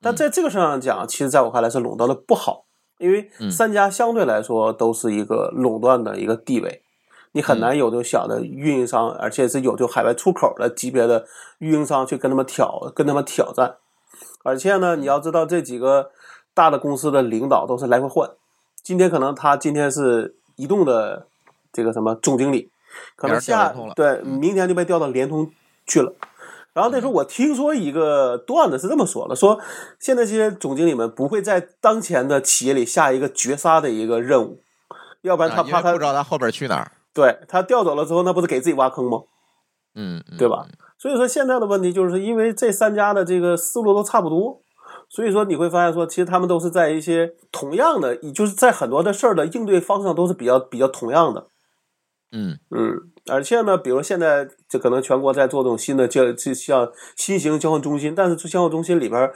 但在这个上讲，其实在我看来是垄断的不好。因为三家相对来说都是一个垄断的一个地位，你很难有就小的运营商，而且是有就海外出口的级别的运营商去跟他们挑战。而且呢，你要知道这几个大的公司的领导都是来回换，今天可能他今天是移动的这个什么总经理，可能对，明天就被调到联通去了。然后那时候我听说一个段子是这么说的，说现在这些总经理们不会在当前的企业里下一个绝杀的一个任务，要不然他怕他不知道他后边去哪儿。对，他调走了之后，那不是给自己挖坑吗？对吧？所以说现在的问题就是因为这三家的这个思路都差不多，所以说你会发现说，其实他们都是在一些同样的，就是在很多的事儿的应对方向都是比较同样的。而且呢，比如现在就可能全国在做这种新的像新型交换中心，但是交换中心里边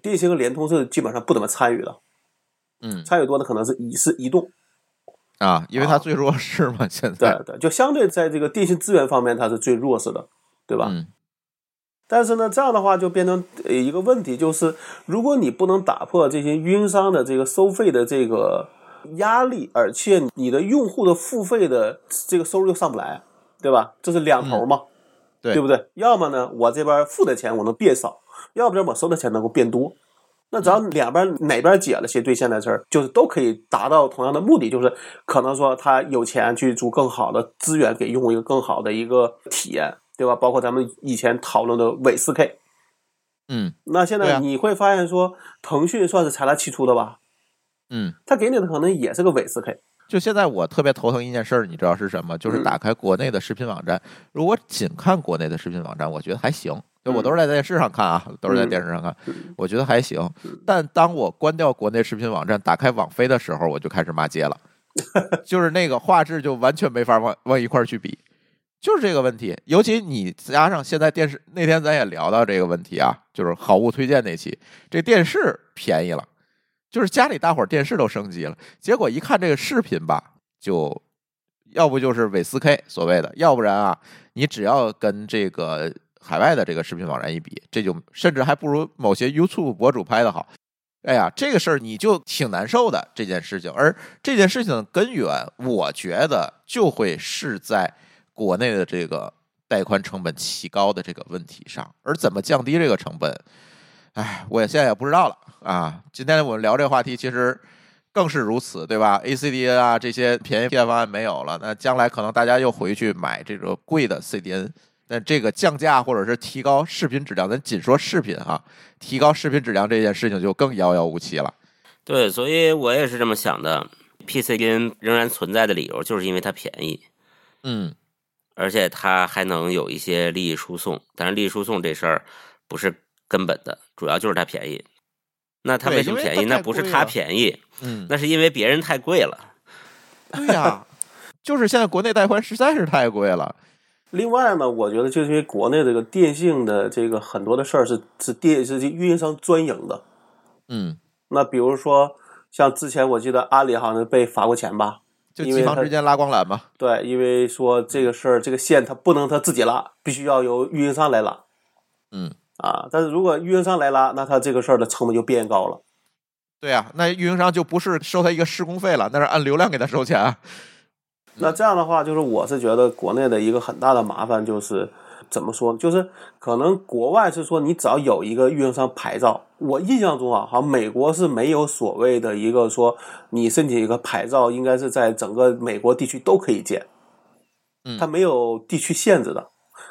电信和联通是基本上不怎么参与的，参与多的可能是移动啊，因为它最弱势嘛，现在对，就相对在这个电信资源方面它是最弱势的，对吧？但是呢，这样的话就变成一个问题，就是如果你不能打破这些运营商的这个收费的这个压力，而且你的用户的付费的这个收入又上不来，对吧？这是两头嘛，对不对？要么呢，我这边付的钱我能变少，要不然我收的钱能够变多。那只要两边哪边解了，谁对现在事儿就是都可以达到同样的目的，就是可能说他有钱去租更好的资源，给用户一个更好的一个体验，对吧？包括咱们以前讨论的伪 4K， 那现在你会发现说，腾讯算是财大气粗的吧。他给你的可能也是个伪 4K。 就现在我特别头疼一件事儿，你知道是什么？就是打开国内的视频网站，如果仅看国内的视频网站，我觉得还行，就我都是在电视上看啊，都是在电视上看，我觉得还行。但当我关掉国内视频网站，打开网飞的时候，我就开始骂街了，就是那个画质就完全没法往一块去比，就是这个问题。尤其你加上现在电视，那天咱也聊到这个问题啊，就是好物推荐那期，这电视便宜了。就是家里大伙儿电视都升级了，结果一看这个视频吧，就要不就是伪 4K 所谓的，要不然啊，你只要跟这个海外的这个视频网站一比，这就甚至还不如某些 YouTube 博主拍的好。哎呀，这个事儿你就挺难受的这件事情。而这件事情的根源，我觉得就会是在国内的这个带宽成本奇高的这个问题上，而怎么降低这个成本？哎，我现在也不知道了啊！今天我们聊这个话题，其实更是如此，对吧 ？ACDN 啊，这些便宜方案没有了，那将来可能大家又回去买这个贵的 CDN。但这个降价或者是提高视频质量，咱仅说视频哈，提高视频质量这件事情就更遥遥无期了。对，所以我也是这么想的。PCDN 仍然存在的理由，就是因为它便宜。而且它还能有一些利益输送，但是利益输送这事儿不是根本的，主要就是它便宜。那它为什么便宜？那不是它便宜，那是因为别人太贵了。对呀、就是现在国内带宽实在是太贵了。另外呢，我觉得就是因为国内这个电信的这个很多的事儿是运营商专营的。那比如说像之前我记得阿里好像被罚过钱吧，就几方之间拉光缆嘛。对，因为说这个事儿，这个线它不能它自己拉，必须要由运营商来拉。但是如果运营商来拉，那他这个事儿的成本就变高了。对啊，那运营商就不是收他一个施工费了，那是按流量给他收钱啊。那这样的话，就是我是觉得国内的一个很大的麻烦就是怎么说，就是可能国外是说你只要有一个运营商牌照，我印象中啊，好像美国是没有所谓的一个说你申请一个牌照应该是在整个美国地区都可以建，它没有地区限制的，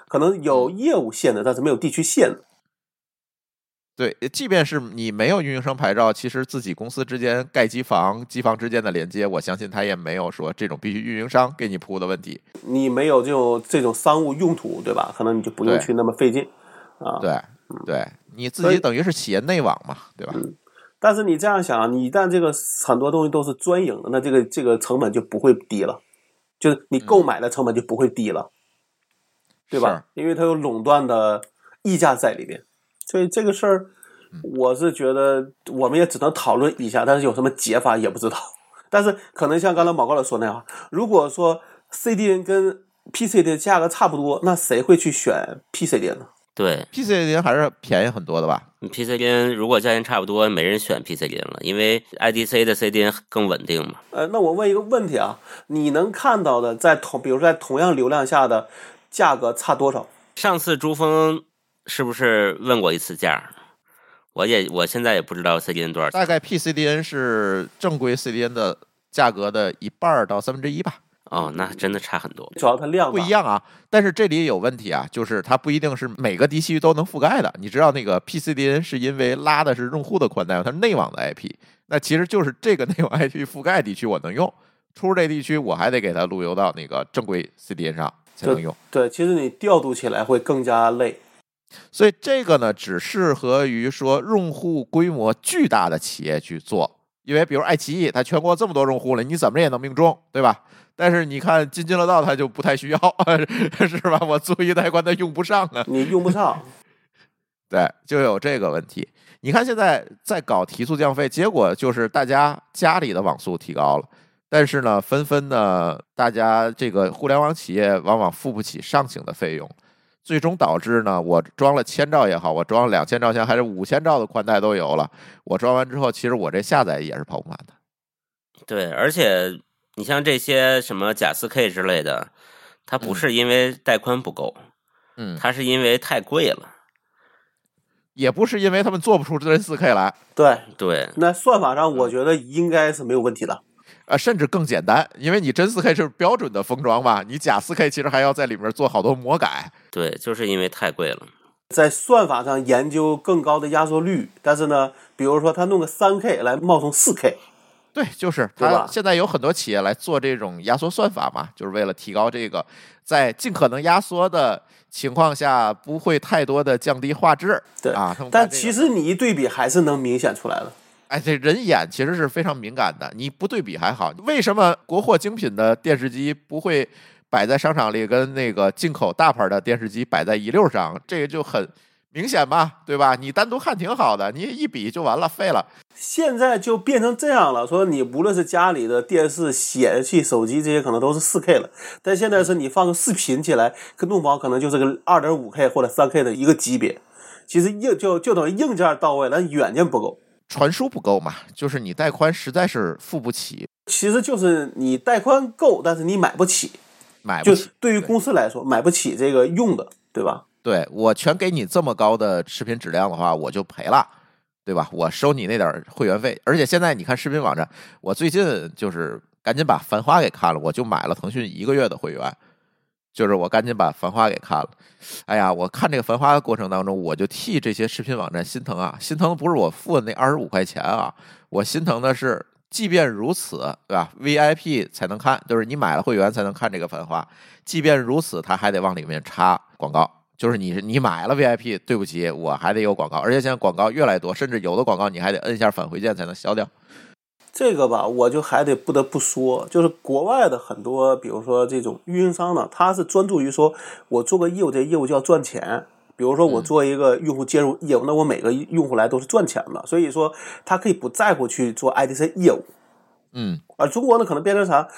可能有业务限制，但是没有地区限制。对，即便是你没有运营商牌照，其实自己公司之间盖机房，机房之间的连接，我相信他也没有说这种必须运营商给你铺的问题。你没有这种商务用途，对吧？可能你就不用去那么费劲啊。对，你自己等于是企业内网嘛，对吧？但是你这样想，你一旦这个很多东西都是专营的，那这个成本就不会低了。就是你购买的成本就不会低了，对吧？因为它有垄断的溢价在里边，所以这个事儿我是觉得我们也只能讨论一下，但是有什么解法也不知道。但是可能像刚才毛高老说那样，如果说 CDN 跟 PCDN 价格差不多，那谁会去选 PCDN 呢？对， PCDN 还是便宜很多的吧。 PCDN 如果价钱差不多，没人选 PCDN 了，因为 IDC 的 CDN 更稳定嘛。那我问一个问题啊，你能看到的在比如说在同样流量下的价格差多少？上次朱峰是不是问过一次价？我现在也不知道 CDN 多少钱，大概 PCDN 是正规 CDN 的价格的1/2到1/3吧。哦，那真的差很多，主要它量不一样啊。但是这里有问题啊，就是它不一定是每个地区都能覆盖的。你知道那个 PCDN 是因为拉的是用户的宽带，它是内网的 IP， 那其实就是这个内网 IP 覆盖地区我能用，出这地区我还得给它路由到那个正规 CDN 上才能用。对，其实你调度起来会更加累。所以这个呢，只适合于说用户规模巨大的企业去做，因为比如爱奇艺，它全国这么多用户了，你怎么也能命中，对吧？但是你看津津乐道它就不太需要，是吧？我租一带宽它用不上啊，你用不上，对，就有这个问题。你看现在在搞提速降费，结果就是大家家里的网速提高了，但是呢，纷纷呢，大家这个互联网企业往往付不起上行的费用，最终导致呢，我装了1000兆也好，我装了2000兆现在还是5000兆的宽带都有了，我装完之后，其实我这下载也是跑不满的。对，而且你像这些什么假 4K 之类的，它不是因为带宽不够，它是因为太贵了，也不是因为他们做不出真 4K 来。对对，那算法上我觉得应该是没有问题的。甚至更简单，因为你真 4K 是标准的封装嘛，你假 4K 其实还要在里面做好多魔改。对，就是因为太贵了。在算法上研究更高的压缩率，但是呢，比如说他弄个 3K 来冒充 4K。 对，就是他现在有很多企业来做这种压缩算法嘛，就是为了提高这个在尽可能压缩的情况下不会太多的降低画质。对啊，他们但其实你一对比还是能明显出来的。哎，这人眼其实是非常敏感的，你不对比还好。为什么国货精品的电视机不会摆在商场里，跟那个进口大牌的电视机摆在一溜上？这个就很明显吧，对吧？你单独看挺好的，你一比就完了，废了。现在就变成这样了，说你无论是家里的电视、显示器、手机这些可能都是 4K 了，但现在是你放个视频起来，跟动保可能就是个 2.5K 或者 3K 的一个级别。其实就等于硬件到位，但软件不够。传输不够嘛，就是你带宽实在是付不起。其实就是你带宽够，但是你买不起，就对于公司来说买不起这个用的，对吧？对，我全给你这么高的视频质量的话，我就赔了，对吧？我收你那点会员费。而且现在你看视频网站，我最近就是赶紧把《繁花》给看了，我就买了腾讯1个月的会员，就是我赶紧把《繁花》给看了。哎呀，我看这个《繁花》的过程当中，我就替这些视频网站心疼啊！心疼的不是我付的那25块钱啊，我心疼的是，即便如此，对吧 ？VIP 才能看，就是你买了会员才能看这个《繁花》。即便如此，他还得往里面插广告。就是你买了 VIP， 对不起，我还得有广告。而且现在广告越来越多，甚至有的广告你还得摁一下返回键才能消掉。这个吧，我就还得不得不说，就是国外的很多比如说这种运营商呢，他是专注于说我做个业务，这业务就要赚钱。比如说我做一个用户接入业务，那我每个用户来都是赚钱的，所以说他可以不在乎去做 IDC 业务。而中国呢可能变成啥，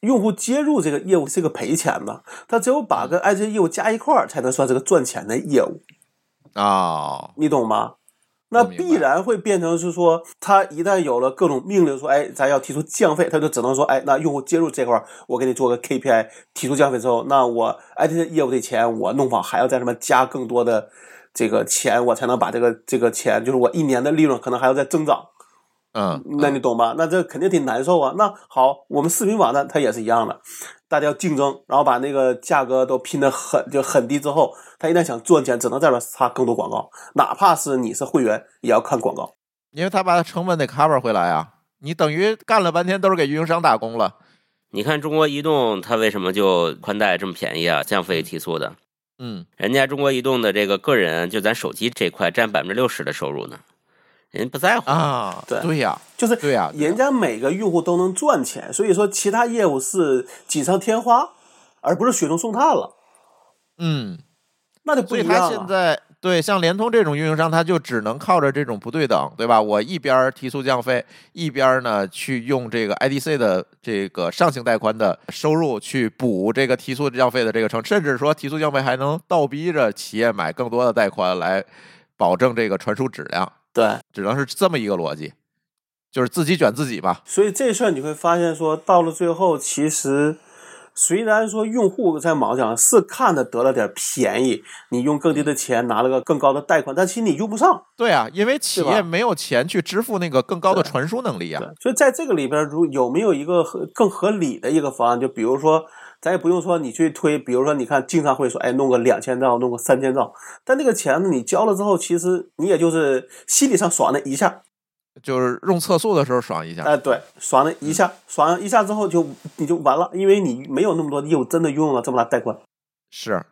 用户接入这个业务是个赔钱的，他只有把跟 IDC 业务加一块儿才能算是个赚钱的业务啊，你懂吗？那必然会变成是说，他一旦有了各种命令说，哎，咱要提出降费，他就只能说，哎，那用户接入这块我给你做个 KPI， 提出降费之后，那我 IDC 业务的钱我弄好，还要在上面加更多的这个钱，我才能把这个钱，就是我1年的利润可能还要再增长。那你懂吧？那这肯定挺难受啊。那好，我们视频网站它也是一样的，大家要竞争，然后把那个价格都拼得很低之后，他一旦想赚钱，只能在那插更多广告，哪怕是你是会员，也要看广告，因为他把成本得 cover 回来啊。你等于干了半天都是给运营商打工了。你看中国移动，它为什么就宽带这么便宜啊？降费提速的，人家中国移动的这个个人，就咱手机这块占60%的收入呢。人不在乎啊，对呀、啊，就是对呀，人家每个用户都能赚钱、啊啊，所以说其他业务是锦上添花，而不是雪中送炭了。嗯，那就不一样了。所以他现在对像联通这种运营商，他就只能靠着这种不对等，对吧？我一边提速降费，一边呢去用这个 IDC 的这个上行带宽的收入去补这个提速降费的这个成，甚至说提速降费还能倒逼着企业买更多的带宽来保证这个传输质量。对，只能是这么一个逻辑，就是自己卷自己吧。所以这事儿你会发现说，到了最后，其实虽然说用户在网上是看的得了点便宜，你用更低的钱拿了个更高的带宽，但其实你用不上。对啊，因为企业没有钱去支付那个更高的传输能力啊。所以在这个里边，有没有一个更合理的一个方案？就比如说，咱也不用说你去推，比如说你看经常会说，哎，弄个2000兆，弄个3000兆，但那个钱呢，你交了之后，其实你也就是心理上爽了一下。就是用测速的时候爽一下，哎，对，爽了一下，爽一下之后就你就完了，因为你没有那么多业务真的用了这么大带宽。是，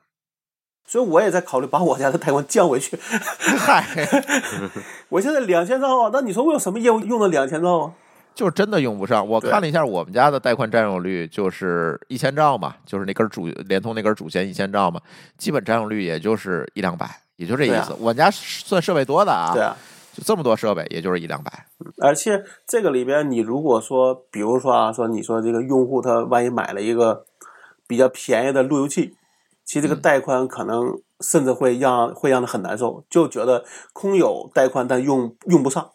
所以我也在考虑把我家的带宽降回去。嗨，我现在2000兆啊，那你说我有什么业务用了2000兆啊？就是真的用不上。我看了一下我们家的带宽占有率，就是1000兆嘛，就是那根联通那根主线1000兆嘛，基本占有率也就是100-200，也就这意思。啊、我们家算设备多的啊。对啊。就这么多设备，也就是100-200。而且这个里边，你如果说，比如说啊，说你说这个用户他万一买了一个比较便宜的路由器，其实这个带宽可能甚至会让他很难受，就觉得空有带宽但用不上，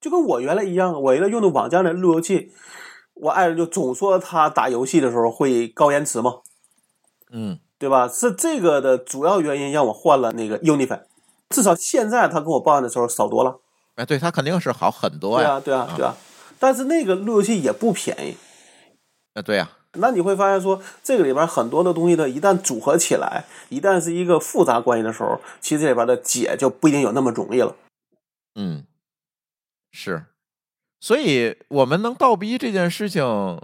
就跟我原来一样，我原来用的网家的路由器，我爱人就总说他打游戏的时候会高延迟嘛，嗯，对吧？是这个的主要原因让我换了那个 Unify。至少现在他跟我报案的时候少多了，哎，对他肯定是好很多呀，对啊，对啊，对啊。但是那个路由器也不便宜，啊，对呀。那你会发现说，这个里边很多的东西呢，一旦组合起来，一旦是一个复杂关系的时候，其实这里边的解就不一定有那么容易了。嗯，是。所以我们能倒逼这件事情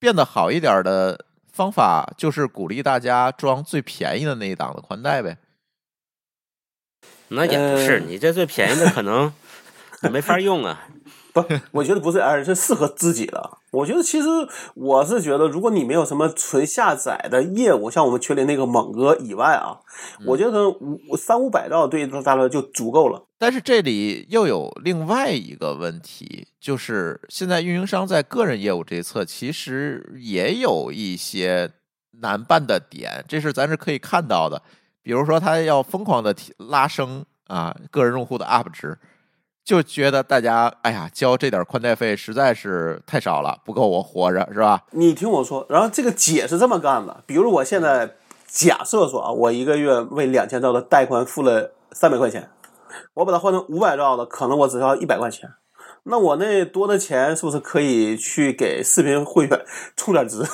变得好一点的方法，就是鼓励大家装最便宜的那一档的宽带呗。那也不是，你这最便宜的可能没法用啊。不，我觉得不是，而是适合自己的。我觉得其实我是觉得，如果你没有什么纯下载的业务，像我们群里那个猛哥以外啊，我觉得300-500兆对大家就足够了。但是这里又有另外一个问题，就是现在运营商在个人业务这一侧其实也有一些难办的点，这是咱是可以看到的。比如说他要疯狂的拉升啊个人用户的 up 值，就觉得大家哎呀交这点宽带费实在是太少了，不够我活着，是吧？你听我说，然后这个解是这么干的，比如我现在假设说啊，我一个月为2000兆的带宽付了300块钱，我把它换成500兆的，可能我只要100块钱，那我那多的钱是不是可以去给视频会员充点值？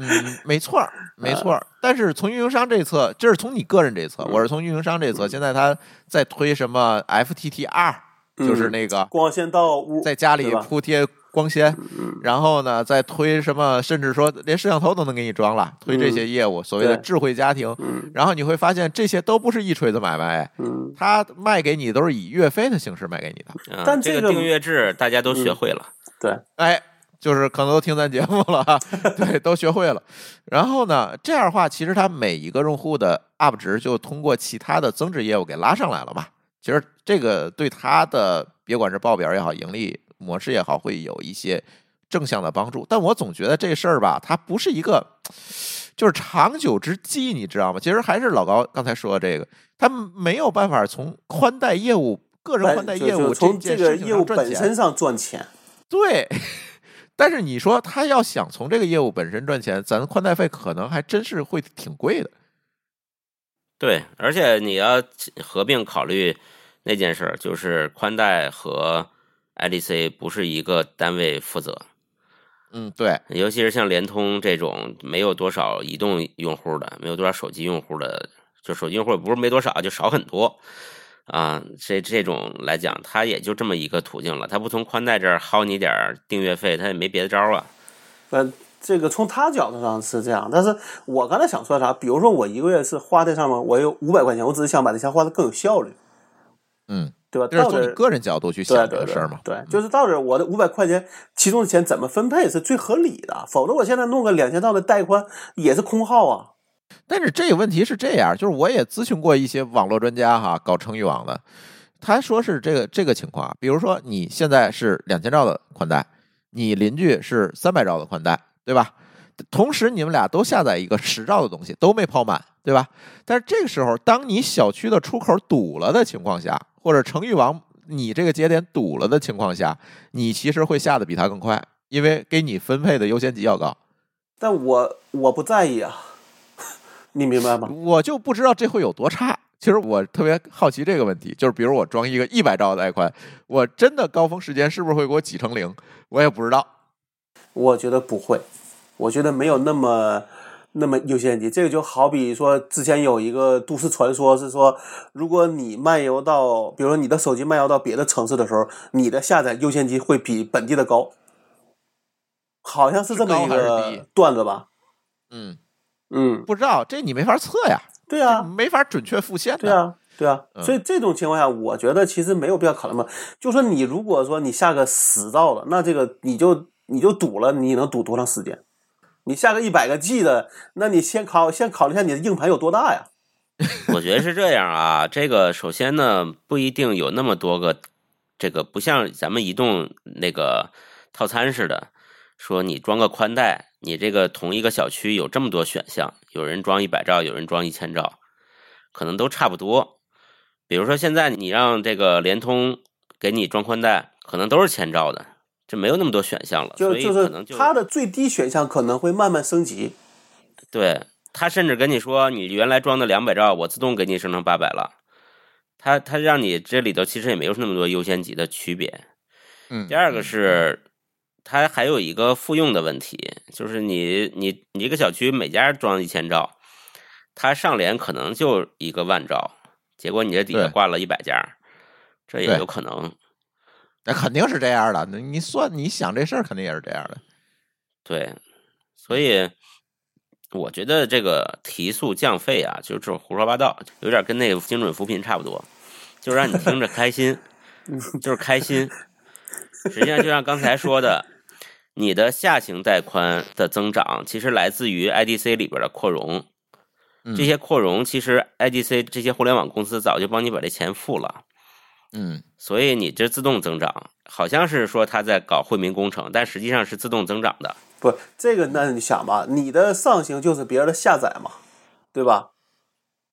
嗯，没错没错。但是从运营商这侧，这是从你个人这侧，我是从运营商这侧，现在他在推什么 FTTR， 就是那个光纤到屋，在家里铺贴光纤，然后呢再推什么，甚至说连摄像头都能给你装了，推这些业务，所谓的智慧家庭。然后你会发现这些都不是一锤子买卖，他卖给你都是以月费的形式卖给你的。但这个订阅制大家都学会了，对，哎，就是可能都听咱节目了，对，都学会了。然后呢，这样的话，其实他每一个用户的 up 值就通过其他的增值业务给拉上来了嘛。其实这个对他的别管是报表也好，盈利模式也好，会有一些正向的帮助。但我总觉得这事儿吧，它不是一个就是长久之计，你知道吗？其实还是老高刚才说的这个，他没有办法从宽带业务、个人宽带业务从这个业务本身上赚钱。对。但是你说他要想从这个业务本身赚钱，咱宽带费可能还真是会挺贵的。对，而且你要合并考虑那件事儿，就是宽带和 IDC 不是一个单位负责。嗯，对，尤其是像联通这种没有多少移动用户的，没有多少手机用户的，就手机用户不是没多少，就少很多啊，这种来讲，它也就这么一个途径了。它不从宽带这儿薅你点订阅费，它也没别的招了。这个从他角度上是这样，但是我刚才想说啥？比如说我一个月是花在上面，我有500块钱，我只是想把这钱花得更有效率。嗯，对吧？这是从你个人角度去想这个事儿嘛？ 对， 对， 对， 对，就是到这我的500块钱，其中的钱怎么分配是最合理的，否则我现在弄个2000兆的带宽也是空耗啊。但是这个问题是这样，就是我也咨询过一些网络专家哈，搞成域网的，他说是这个情况，比如说你现在是2000兆的宽带，你邻居是300兆的宽带，对吧？同时你们俩都下载一个10兆的东西，都没跑满，对吧？但是这个时候，当你小区的出口堵了的情况下，或者成域网你这个节点堵了的情况下，你其实会下的比他更快，因为给你分配的优先级要高。但我不在意啊，你明白吗？我就不知道这会有多差。其实我特别好奇这个问题，就是比如我装一个100兆的带宽，我真的高峰时间是不是会给我挤成0？我也不知道。我觉得不会，我觉得没有那么优先级。这个就好比说，之前有一个都市传说是说，如果你漫游到，比如说你的手机漫游到别的城市的时候，你的下载优先级会比本地的高，好像是这么一个段子吧？嗯嗯，不知道，这你没法测呀。对啊，没法准确复现的。对啊，对啊，所以这种情况下，我觉得其实没有必要考虑嘛。就说你如果说你下个10兆了，那这个你就堵了，你能堵多长时间？你下个100个G 的，那你先考虑一下你的硬盘有多大呀？我觉得是这样啊，这个首先呢，不一定有那么多个，这个不像咱们移动那个套餐似的，说你装个宽带，你这个同一个小区有这么多选项，有人装100兆，有人装1000兆，可能都差不多。比如说现在你让这个联通给你装宽带，可能都是1000兆的。这没有那么多选项了，就是它的最低选项可能会慢慢升级。对，他甚至跟你说，你原来装的200兆，我自动给你升成800了。他让你这里头其实也没有那么多优先级的区别。嗯。第二个是，它还有一个复用的问题，就是你一个小区每家装1000兆，它上联可能就一个1000兆，结果你这底下挂了100家，这也有可能。那肯定是这样的，你想这事儿肯定也是这样的。对，所以我觉得这个提速降费啊，就是胡说八道，有点跟那个精准扶贫差不多，就让你听着开心，就是开心。实际上就像刚才说的，你的下行带宽的增长其实来自于 IDC 里边的扩容，这些扩容其实 IDC 这些互联网公司早就帮你把这钱付了。嗯，所以你这自动增长，好像是说他在搞惠民工程，但实际上是自动增长的。不，这个那你想吧，你的上行就是别人的下载嘛，对吧？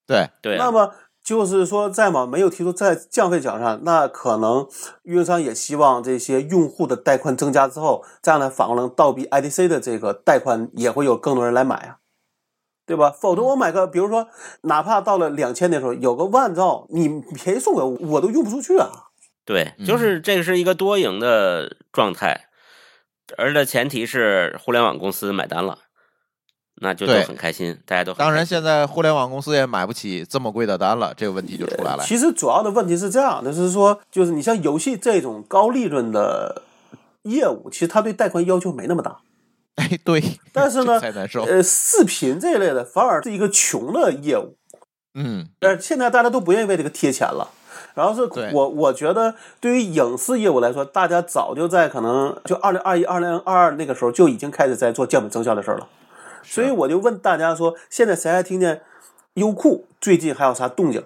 对对。那么就是说，在嘛没有提出在降费角上，那可能运营商也希望这些用户的带宽增加之后，这样的反而能倒逼 IDC 的这个带宽也会有更多人来买啊。对吧？否则我买个，比如说，哪怕到了2000的时候，有个1000兆，你便宜送给我，我都用不出去啊。对，就是这个是一个多赢的状态，而的前提是互联网公司买单了，那就都很开心，大家都很开心。当然，现在互联网公司也买不起这么贵的单了，这个问题就出来了。其实主要的问题是这样的，就是说，就是你像游戏这种高利润的业务，其实它对带宽要求没那么大。哎，对，但是呢，视频这一类的反而是一个穷的业务，嗯，但是现在大家都不愿意为这个贴钱了。然后是我觉得，对于影视业务来说，大家早就在可能就2021、2022那个时候就已经开始在做降本增效的事了。所以我就问大家说，现在谁还听见优酷最近还有啥动静？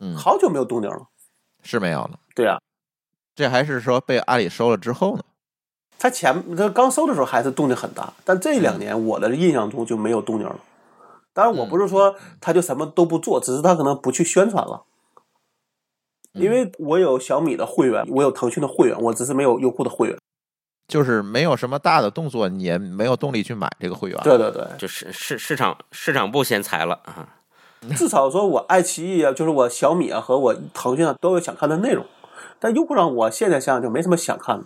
嗯，好久没有动静了，是没有了。对啊，这还是说被阿里收了之后呢？他刚收的时候还是动静很大，但这2年我的印象中就没有动静了。当然我不是说他就什么都不做，只是他可能不去宣传了。因为我有小米的会员，我有腾讯的会员，我只是没有优酷的会员。就是没有什么大的动作，你也没有动力去买这个会员。对对对，就是市场部先裁了啊。至少说我爱奇艺啊，就是我小米啊和我腾讯啊都有想看的内容，但优酷上我现在想就没什么想看的。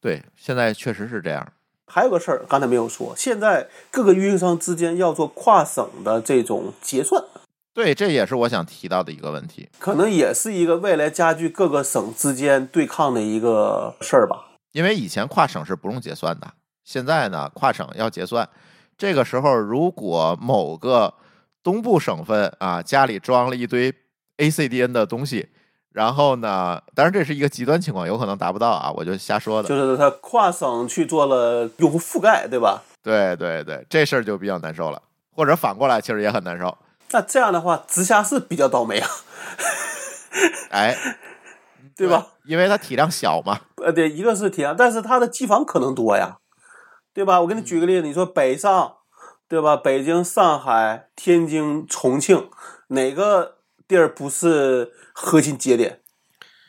对，现在确实是这样。还有个事儿，刚才没有说，现在各个运营商之间要做跨省的这种结算。对，这也是我想提到的一个问题，可能也是一个未来加剧各个省之间对抗的一个事儿吧。因为以前跨省是不用结算的，现在呢，跨省要结算。这个时候，如果某个东部省份啊，家里装了一堆 ACDN 的东西。然后呢，当然这是一个极端情况，有可能达不到啊，我就瞎说的。就是他跨省去做了用户覆盖，对吧？对对对，这事儿就比较难受了，或者反过来其实也很难受。那这样的话，直辖市比较倒霉啊。哎，对吧？因为它体量小嘛。对，一个是体量，但是它的机房可能多呀，对吧？我给你举个例子，你说北上，对吧？北京、上海、天津、重庆，哪个地儿不是核心节点？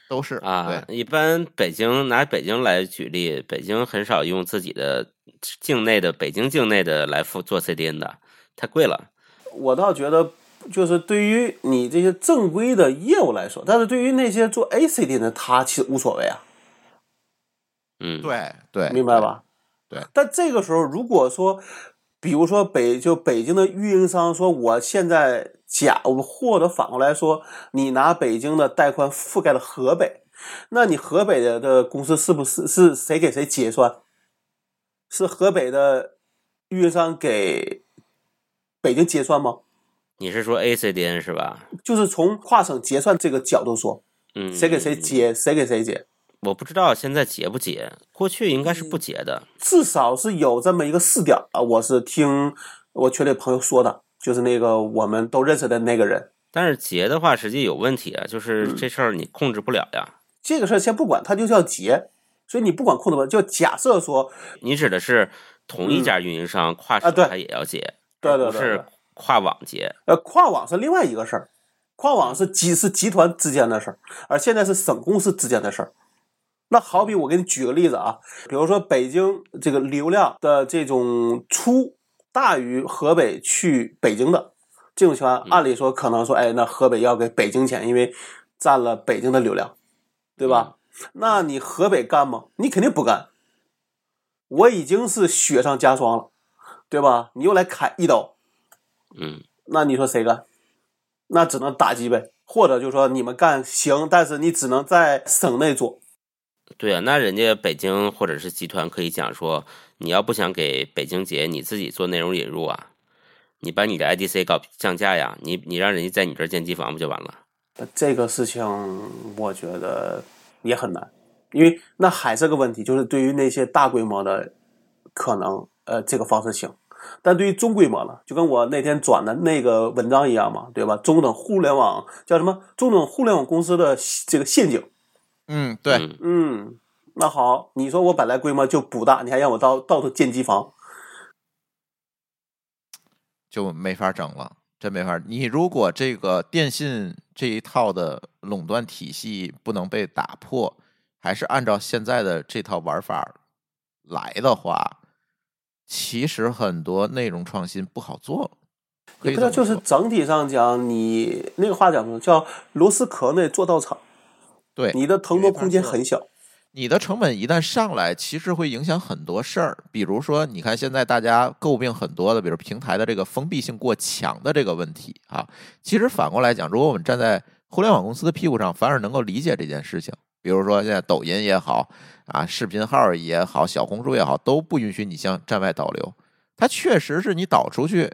都是啊。一般北京，拿北京来举例，北京很少用自己的境内的，北京境内的来做 CDN 的，太贵了。我倒觉得，就是对于你这些正规的业务来说，但是对于那些做 ACDN 的，他其实无所谓啊。嗯，对对，明白吧？对。但这个时候，如果说，比如说北京的运营商说，我现在。我或者反过来说，你拿北京的带宽覆盖了河北，那你河北的公司是不是谁给谁结算？是河北的运营商给北京结算吗？你是说 ACDN 是吧？就是从跨省结算这个角度说，嗯，谁给谁结，谁给谁结？我不知道现在结不结，过去应该是不结的，至少是有这么一个视角啊。我是听我群里朋友说的。就是那个我们都认识的那个人，但是结的话实际有问题啊，就是这事儿你控制不了呀。这个事儿先不管，它就叫结，所以你不管控制不了，就假设说你指的是同一家运营商跨省它也要结，对对对，不是跨网结。跨网是另外一个事儿，跨网是集团之间的事儿，而现在是省公司之间的事儿。那好比我给你举个例子啊，比如说北京这个流量的这种出。大于河北去北京的这种情况，按理说可能说，哎，那河北要给北京钱，因为占了北京的流量，对吧？那你河北干吗？你肯定不干。我已经是雪上加霜了，对吧？你又来砍一刀，嗯，那你说谁干？那只能打击呗，或者就说你们干行，但是你只能在省内做。对啊，那人家北京或者是集团可以讲说，你要不想给北京结，你自己做内容引入啊，你把你的 IDC 搞降价呀，你让人家在你这儿建机房不就完了？这个事情我觉得也很难，因为那还是个问题，就是对于那些大规模的，可能这个方式行，但对于中规模了，就跟我那天转的那个文章一样嘛，对吧？中等互联网叫什么？中等互联网公司的这个陷阱。嗯，对，嗯，那好，你说我本来规模就不大，你还让我到处建机房，就没法整了，真没法。你如果这个电信这一套的垄断体系不能被打破，还是按照现在的这套玩法来的话，其实很多内容创新不好做。也不知道，就是整体上讲，你那个话讲什么叫螺丝壳内做道场。对，你的腾挪空间很小，你的成本一旦上来，其实会影响很多事儿。比如说，你看现在大家诟病很多的，比如平台的这个封闭性过强的这个问题啊。其实反过来讲，如果我们站在互联网公司的屁股上，反而能够理解这件事情。比如说现在抖音也好啊，视频号也好，小红书也好，都不允许你向站外导流。它确实是你导出去，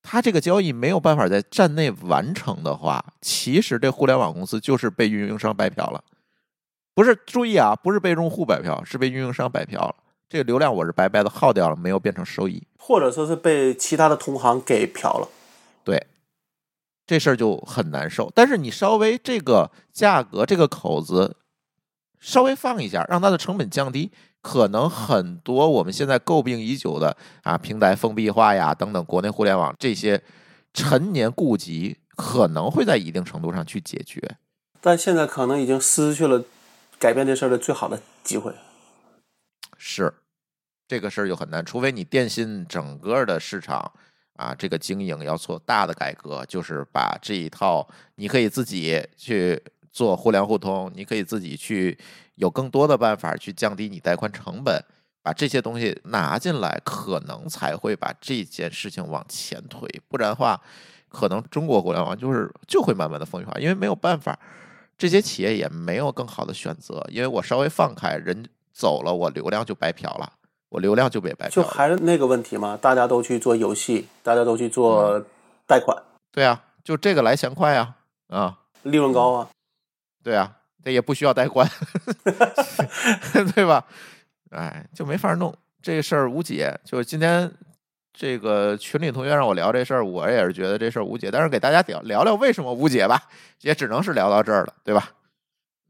他这个交易没有办法在站内完成的话，其实这互联网公司就是被运营商白嫖了。不是，注意啊，不是被用户白嫖，是被运营商白嫖了。这个流量我是白白的耗掉了，没有变成收益，或者说是被其他的同行给嫖了。对，这事儿就很难受。但是你稍微这个价格这个口子稍微放一下，让它的成本降低，可能很多我们现在诟病已久的啊，平台封闭化呀等等，国内互联网这些陈年痼疾，可能会在一定程度上去解决。但现在可能已经失去了改变这事儿的最好的机会。是，这个事儿就很难，除非你电信整个的市场啊，这个经营要做大的改革，就是把这一套你可以自己去做互联互通，你可以自己去有更多的办法去降低你带宽成本，把这些东西拿进来，可能才会把这件事情往前推。不然的话，可能中国互联网就会慢慢的封闭化，因为没有办法，这些企业也没有更好的选择。因为我稍微放开，人走了，我流量就白嫖了，我流量就被白嫖了。就还是那个问题嘛，大家都去做游戏，大家都去做贷款。对啊，就这个来钱快啊。啊，利润高啊，对啊，这也不需要带宽对吧，哎，就没法弄这事儿无解。就是今天这个群里同学让我聊这事儿，我也是觉得这事儿无解，但是给大家聊为什么无解吧，也只能是聊到这儿了，对吧？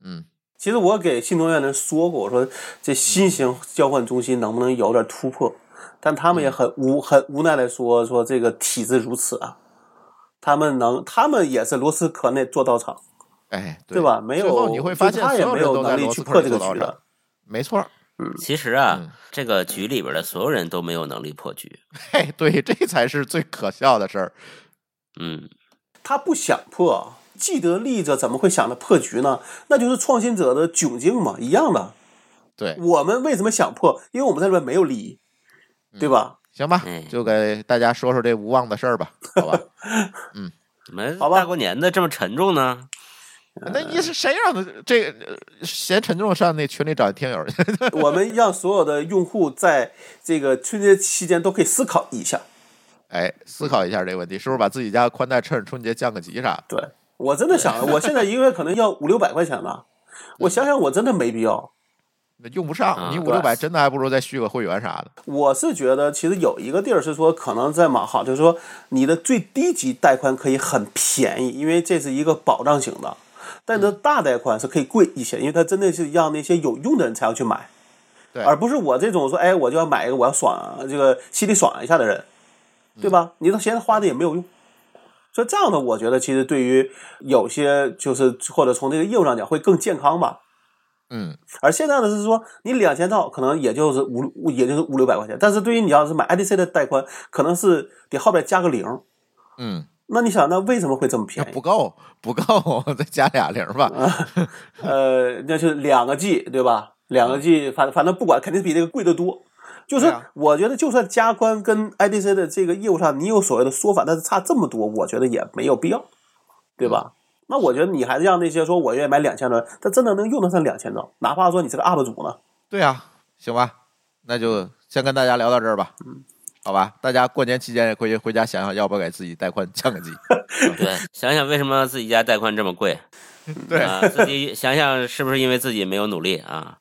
嗯，其实我给新能源人说过，我说这新型交换中心能不能有点突破，但他们也很无奈的说这个体制如此啊，他们也是螺丝壳内做道场，哎， 对吧？没有，最后你会发现他也没有能力去破这个局的，没错。其实啊，这个局里边的所有人都没有能力破局。嘿，对，这才是最可笑的事儿。嗯，他不想破，既得利益者怎么会想着破局呢？那就是创新者的窘境嘛，一样的。对，我们为什么想破？因为我们在里边没有利益，对吧？行吧，就给大家说说这无望的事儿吧，好吧？嗯，怎么大过年的这么沉重呢？那意思谁让他这个嫌沉重上那群里找听友我们让所有的用户在这个春节期间都可以思考一下，哎，思考一下这个问题，是不是把自己家宽带趁春节降个级啥？对，我真的想，我现在一个月可能要500-600块钱了，我想想我真的没必要，用不上，你500-600真的还不如再续个会员啥的。我是觉得其实有一个地儿是说可能在马航，就是说你的最低级带宽可以很便宜，因为这是一个保障型的，但是大带宽是可以贵一些，因为它真的是让那些有用的人才要去买，对，而不是我这种说，哎，我就要买一个，我要爽这个心里爽一下的人，对吧？你都嫌他花的也没有用，所以这样的我觉得其实对于有些就是或者从这个业务上讲会更健康吧。嗯，而现在的是说你2000兆可能也就是500-600块钱，但是对于你要是买 IDC 的带宽，可能是得后边加个0。嗯。那你想，那为什么会这么便宜？不够，再加2吧。那是2G，对吧？2G，反正不管，肯定比这个贵得多。就是我觉得，就算加宽跟 IDC 的这个业务上，你有所谓的说法，但是差这么多，我觉得也没有必要，对吧？那我觉得你还是让那些说我愿意买2000兆，他真的能用得上2000兆，哪怕说你是个 UP 主呢。对啊，行吧，那就先跟大家聊到这儿吧。嗯。好吧，大家过年期间也可以回家想想，要不要给自己带宽降个级。对，想想为什么自己家带宽这么贵。对啊，自己想想是不是因为自己没有努力啊？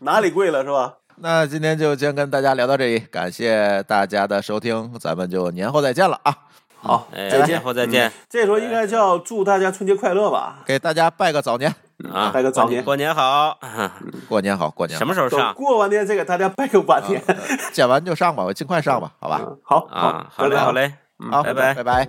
哪里贵了是吧？那今天就先跟大家聊到这里，感谢大家的收听，咱们就年后再见了啊！好，再见，后再见。这时候应该叫祝大家春节快乐吧？给大家拜个早年。啊，拜个早年，过年好，过年好，过年好。什么时候上？过完年再给大家拜个晚年，剪完就上吧，我尽快上吧，好吧？好啊，好嘞，好嘞，好，拜拜，拜拜。